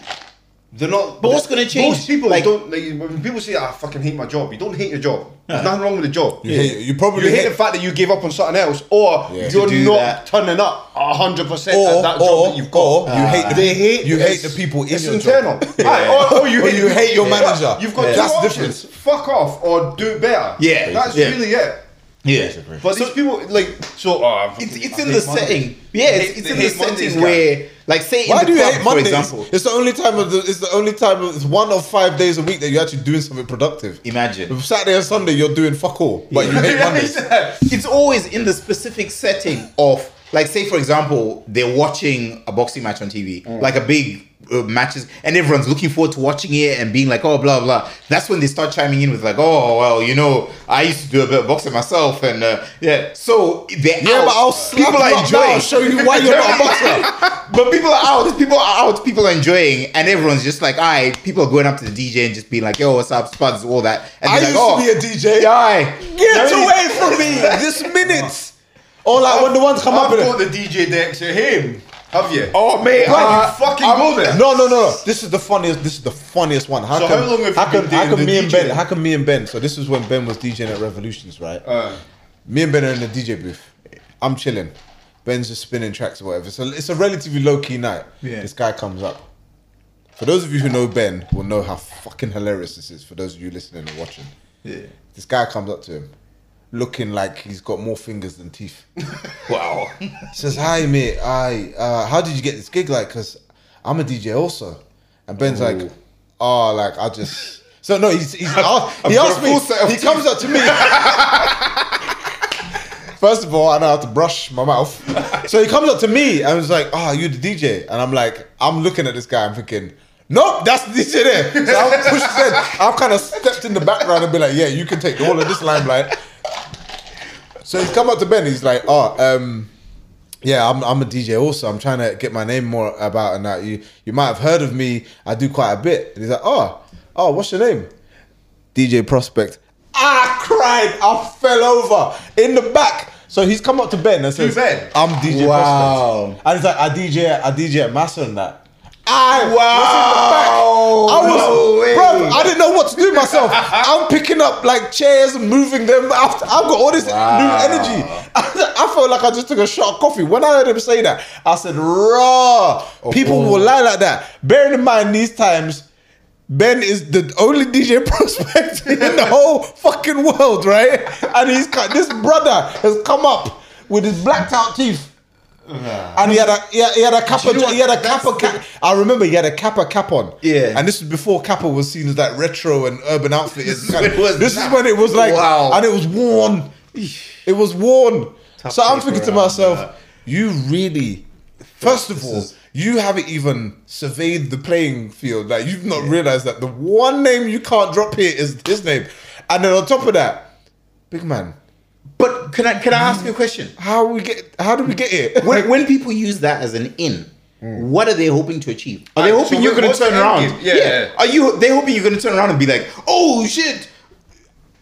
They're not... But they're, what's going to change? Most people like, don't... Like, when people say, I fucking hate my job, you don't hate your job. There's uh-huh. nothing wrong with the job. You, yeah. hate, you probably... You hate, hate the fact that you gave up on something else, or yeah, you're not that. turning up one hundred percent at that job or, that you've got. Or you uh, hate the, they hate you hate the people in your internal. job. It's internal. Or, or you hate, or you hate your manager. Yeah. You've got yeah. two That's options. Different. Fuck off or do better. Yeah. That's yeah. really it. Yeah. Basically. But so, these people, like... so oh, It's, it's in the Mondays. setting. Yeah, it's, it's in the setting where... Like say Why in the do club, you hate Mondays? For example. It's the only time of the, it's the only time of, it's one of five days a week that you're actually doing something productive. Imagine. Saturday and Sunday you're doing fuck all, but yeah. you hate Mondays. It's always in the specific setting of, like say for example, they're watching a boxing match on T V, mm. like a big uh, matches, and everyone's looking forward to watching it and being like, oh, blah, blah. That's when they start chiming in with like, oh, well, you know, I used to do a bit of boxing myself and uh, yeah. So they're yeah, out. But I'll slap people are enjoying. I'll show you why you're not a boxer. But people are out, people are out, people are enjoying, and everyone's just like, aye, people are going up to the D J and just being like, yo, what's up, Spuds, all that. And I used like, oh, to be a D J. Aye. Get away from me this minute. Or like I've, when the ones come I've up I've got it. the D J decks to him. Have you? Oh mate, uh, uh, you fucking go there. No, no, no. This is the funniest. This is the funniest one. How so can, how long have how you been can, how can me DJing? and Ben? How can me and Ben? So this is when Ben was DJing at Revolutions, right? Uh, me and Ben are in the D J booth. I'm chilling. Ben's just spinning tracks or whatever. So it's a relatively low key night. Yeah. This guy comes up. For those of you who know Ben, will know how fucking hilarious this is. For those of you listening and watching, yeah. This guy comes up to him, looking like he's got more fingers than teeth. Wow. Says, hi mate, I, uh, how did you get this gig? Like, cause I'm a D J also. And Ben's Ooh. like, oh, like I just, so no, he's, he's asked, he asked me, he teeth. comes up to me. First of all, I know how to brush my mouth. So he comes up to me and was like, oh, you're the D J. And I'm like, I'm looking at this guy, I'm thinking, nope, that's the D J there. So I've pushed his head. I've kind of stepped in the background and been like, yeah, you can take all of this limelight. So he's come up to Ben, he's like, oh, um, yeah, I'm I'm a D J also. I'm trying to get my name more about and that. You you might have heard of me. I do quite a bit. And he's like, oh, oh, what's your name? D J Prospect. I cried, I fell over in the back. So he's come up to Ben and says, Ben? I'm D J wow. Prospect. And he's like, I DJ, I DJ at Mason and that. I wow! Was in the back. I was, no bro. I didn't know what to do myself. I'm picking up like chairs and moving them. After I've got all this wow. new energy. I, I felt like I just took a shot of coffee. When I heard him say that, I said, "Raw." Oh, people oh. will lie like that. Bearing in mind these times, Ben is the only D J prospect in the whole fucking world, right? And he's this brother has come up with his blacked out teeth. Nah. And he had a he had, he had a Kappa he had a Kappa cap. I remember he had a Kappa cap on. Yeah. And this was before Kappa was seen as that retro and urban outfit. This, is, kind of, when this is when it was like wow. and it was worn. It was worn. Tough so I'm thinking to myself, that. you really first of all, is... you haven't even surveyed the playing field. Like you've not yeah. realized that the one name you can't drop here is his name. And then on top of that, big man. But can I can I ask you a question? How we get? How do we get it? When, when people use that as an in, mm. what are they hoping to achieve? Are they hoping so you're going to turn around? Yeah, yeah. yeah. Are you? They hoping you're going to turn around and be like, oh shit,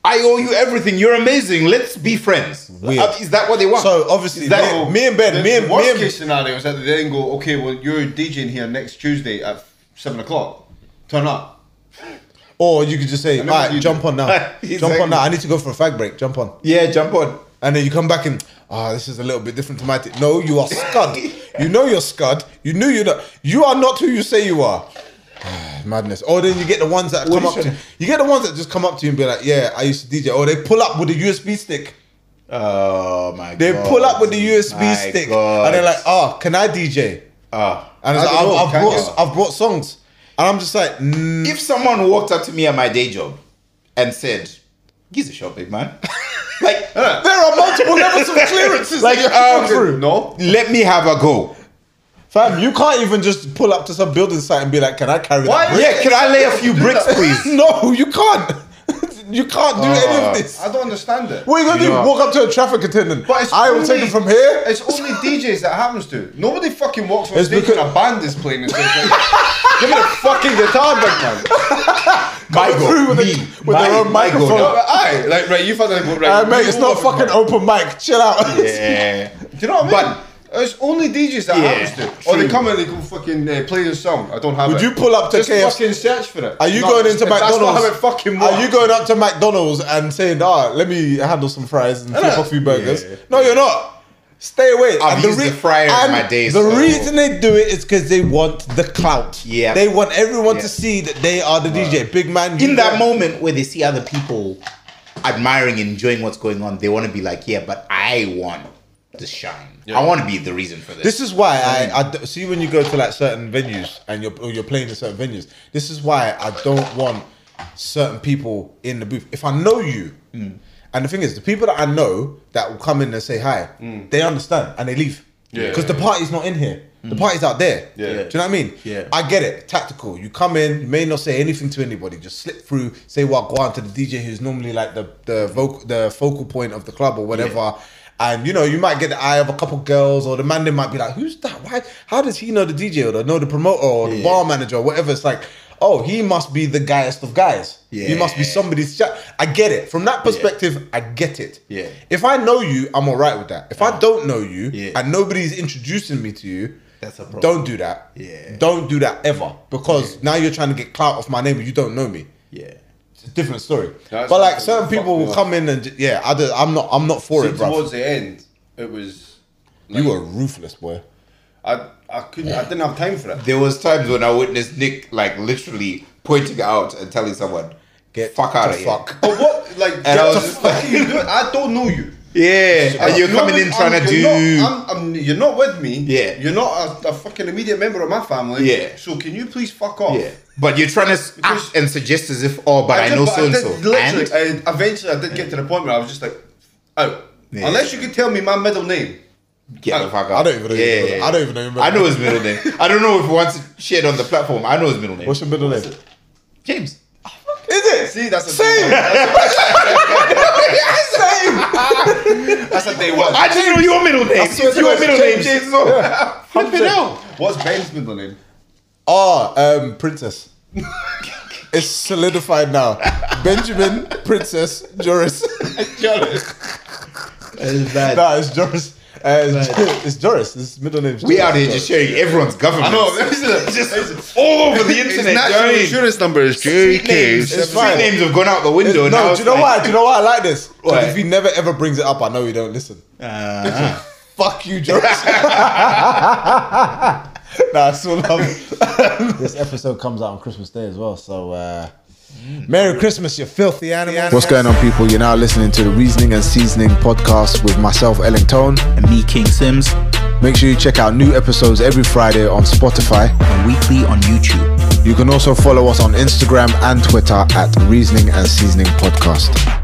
I owe you everything. You're amazing. Let's be friends. Weird. Is that what they want? So obviously, that no, me and Ben, the, me and the worst me and case scenario is that they then go, okay, well you're DJing here next Tuesday at seven o'clock. Turn up. Or you could just say, all right, jump do. on now. exactly. Jump on now. I need to go for a fag break. Jump on. Yeah, jump on. And then you come back and, ah, oh, this is a little bit different to my t-. No, you are scud. You know you're scud. You knew you're not. You are not who you say you are. Madness. Or then you get the ones that what come up to you. You get the ones that just come up to you and be like, yeah, I used to D J. Or they pull up with a U S B stick. Oh, my they God. They pull up with the U S B my stick. God. And they're like, oh, can I D J? Uh, and it's I like, I've, I've, brought, I've brought songs. And I'm just like, mm. if someone walked up to me at my day job and said, "He's a shop, big man," like uh, there are multiple levels of clearances. Like, um, through. no, let me have a go, fam. You can't even just pull up to some building site and be like, "Can I carry Why? that?" Brick? Yeah, can I lay a few bricks, please? No, you can't. You can't do uh, any of this. I don't understand it. What are you going to do? Know. Walk up to a traffic attendant. But it's I will only, take it from here. It's only D Js that happens to. Nobody fucking walks on it's stage and a band is playing and says, like, give me the fucking guitar back, man. Michael, through with, me, a, with my, their own Michael, microphone. No, I, like, right, you found out. Right, uh, mate, it's not fucking open mic. Chill out. Yeah. Do you know what I mean? But, it's only D Js that yeah, happens to. True. Or they come and they go fucking uh, play the song. I don't have Would it. Would you pull up to Just K F C? Fucking search for it. Are you no, going into McDonald's? That's not how it fucking works. Are you going up to McDonald's and saying, ah, let me handle some fries and flip a few burgers? Yeah. No, you're not. Stay away. I've used the fryer in my days. The reason they do it is because they want the clout. Yeah. They want everyone yeah. to see that they are the right. D J. Big man. In that moment where they see other people admiring and enjoying what's going on, they want to be like, yeah, but I want to shine. Yeah. I want to be the reason for this. This is why I, I see when you go to like certain venues and you're or you're playing in certain venues. This is why I don't want certain people in the booth. If I know you, mm. and the thing is, the people that I know that will come in and say hi, mm. they understand and they leave because yeah. the party's not in here. The mm. party's out there. Yeah. Do you know what I mean? Yeah. I get it. Tactical. You come in, you may not say anything to anybody. Just slip through, say well, go on to the D J who's normally like the the vocal the focal point of the club or whatever. Yeah. And you know, you might get the eye of a couple girls, or the man they might be like, who's that? Why? How does he know the D J or know the promoter or yeah. the bar manager or whatever? It's like, oh, he must be the guyest of guys. Yeah. He must be somebody's chat. I get it. From that perspective, yeah. I get it. Yeah. If I know you, I'm all right with that. If yeah. I don't know you yeah. and nobody's introducing me to you, that's a problem. Don't do that. Yeah. Don't do that ever. Because yeah. now you're trying to get clout off my name and you don't know me. Yeah. Different story, that's but like certain people will come in and yeah, I do, I'm not, I'm not for so it. Bro. Towards the end, it was like, you were ruthless, boy. I, I couldn't, yeah. I didn't have time for that. There was times when I witnessed Nick like literally pointing out and telling someone, "Get fuck out of fuck. here." But what, like, and I, was just like you do, I don't know you. Yeah, and you're coming in trying to do. Not, I'm, I'm, you're not with me. Yeah, you're not a, a fucking immediate member of my family. Yeah, so can you please fuck off? Yeah. But you're trying to act and suggest as if, oh, but I, did, I know but so I did, and so. And I, eventually, I did get to the point where I was just like, oh, yeah. unless you could tell me my middle name. Get I, the fuck out. I don't even know. Yeah, yeah, yeah. I don't even know. Your middle I know his middle name. I don't know if he wants to share it on the platform. I know his middle name. What's your middle name? James. Is it? See, that's the same. Same. That's a day one. I just know your middle name. It's your middle name, James. Flip it out. What's Ben's middle name? Oh, um, Princess. It's solidified now. Benjamin Princess Joris. Joris. That is bad. Nah, it's Joris. Uh, it's, it's Joris. This middle name. We out here Joris. Just sharing everyone's government. I know. It's just all over the internet. National insurance number is J K. Street names have gone out the window. It's, no, do you know like, why? Do you know why I like this? Because if he never ever brings it up, I know he don't listen. Uh, fuck you, Joris. Nah, I still love it. This episode comes out on Christmas Day as well, so uh, Merry Christmas, you filthy animals. What's going on, people? You're now listening to the Reasoning and Seasoning Podcast with myself, Ellington Tone. And me, King Sims. Make sure you check out new episodes every Friday on Spotify. And weekly on YouTube. You can also follow us on Instagram and Twitter at Reasoning and Seasoning Podcast.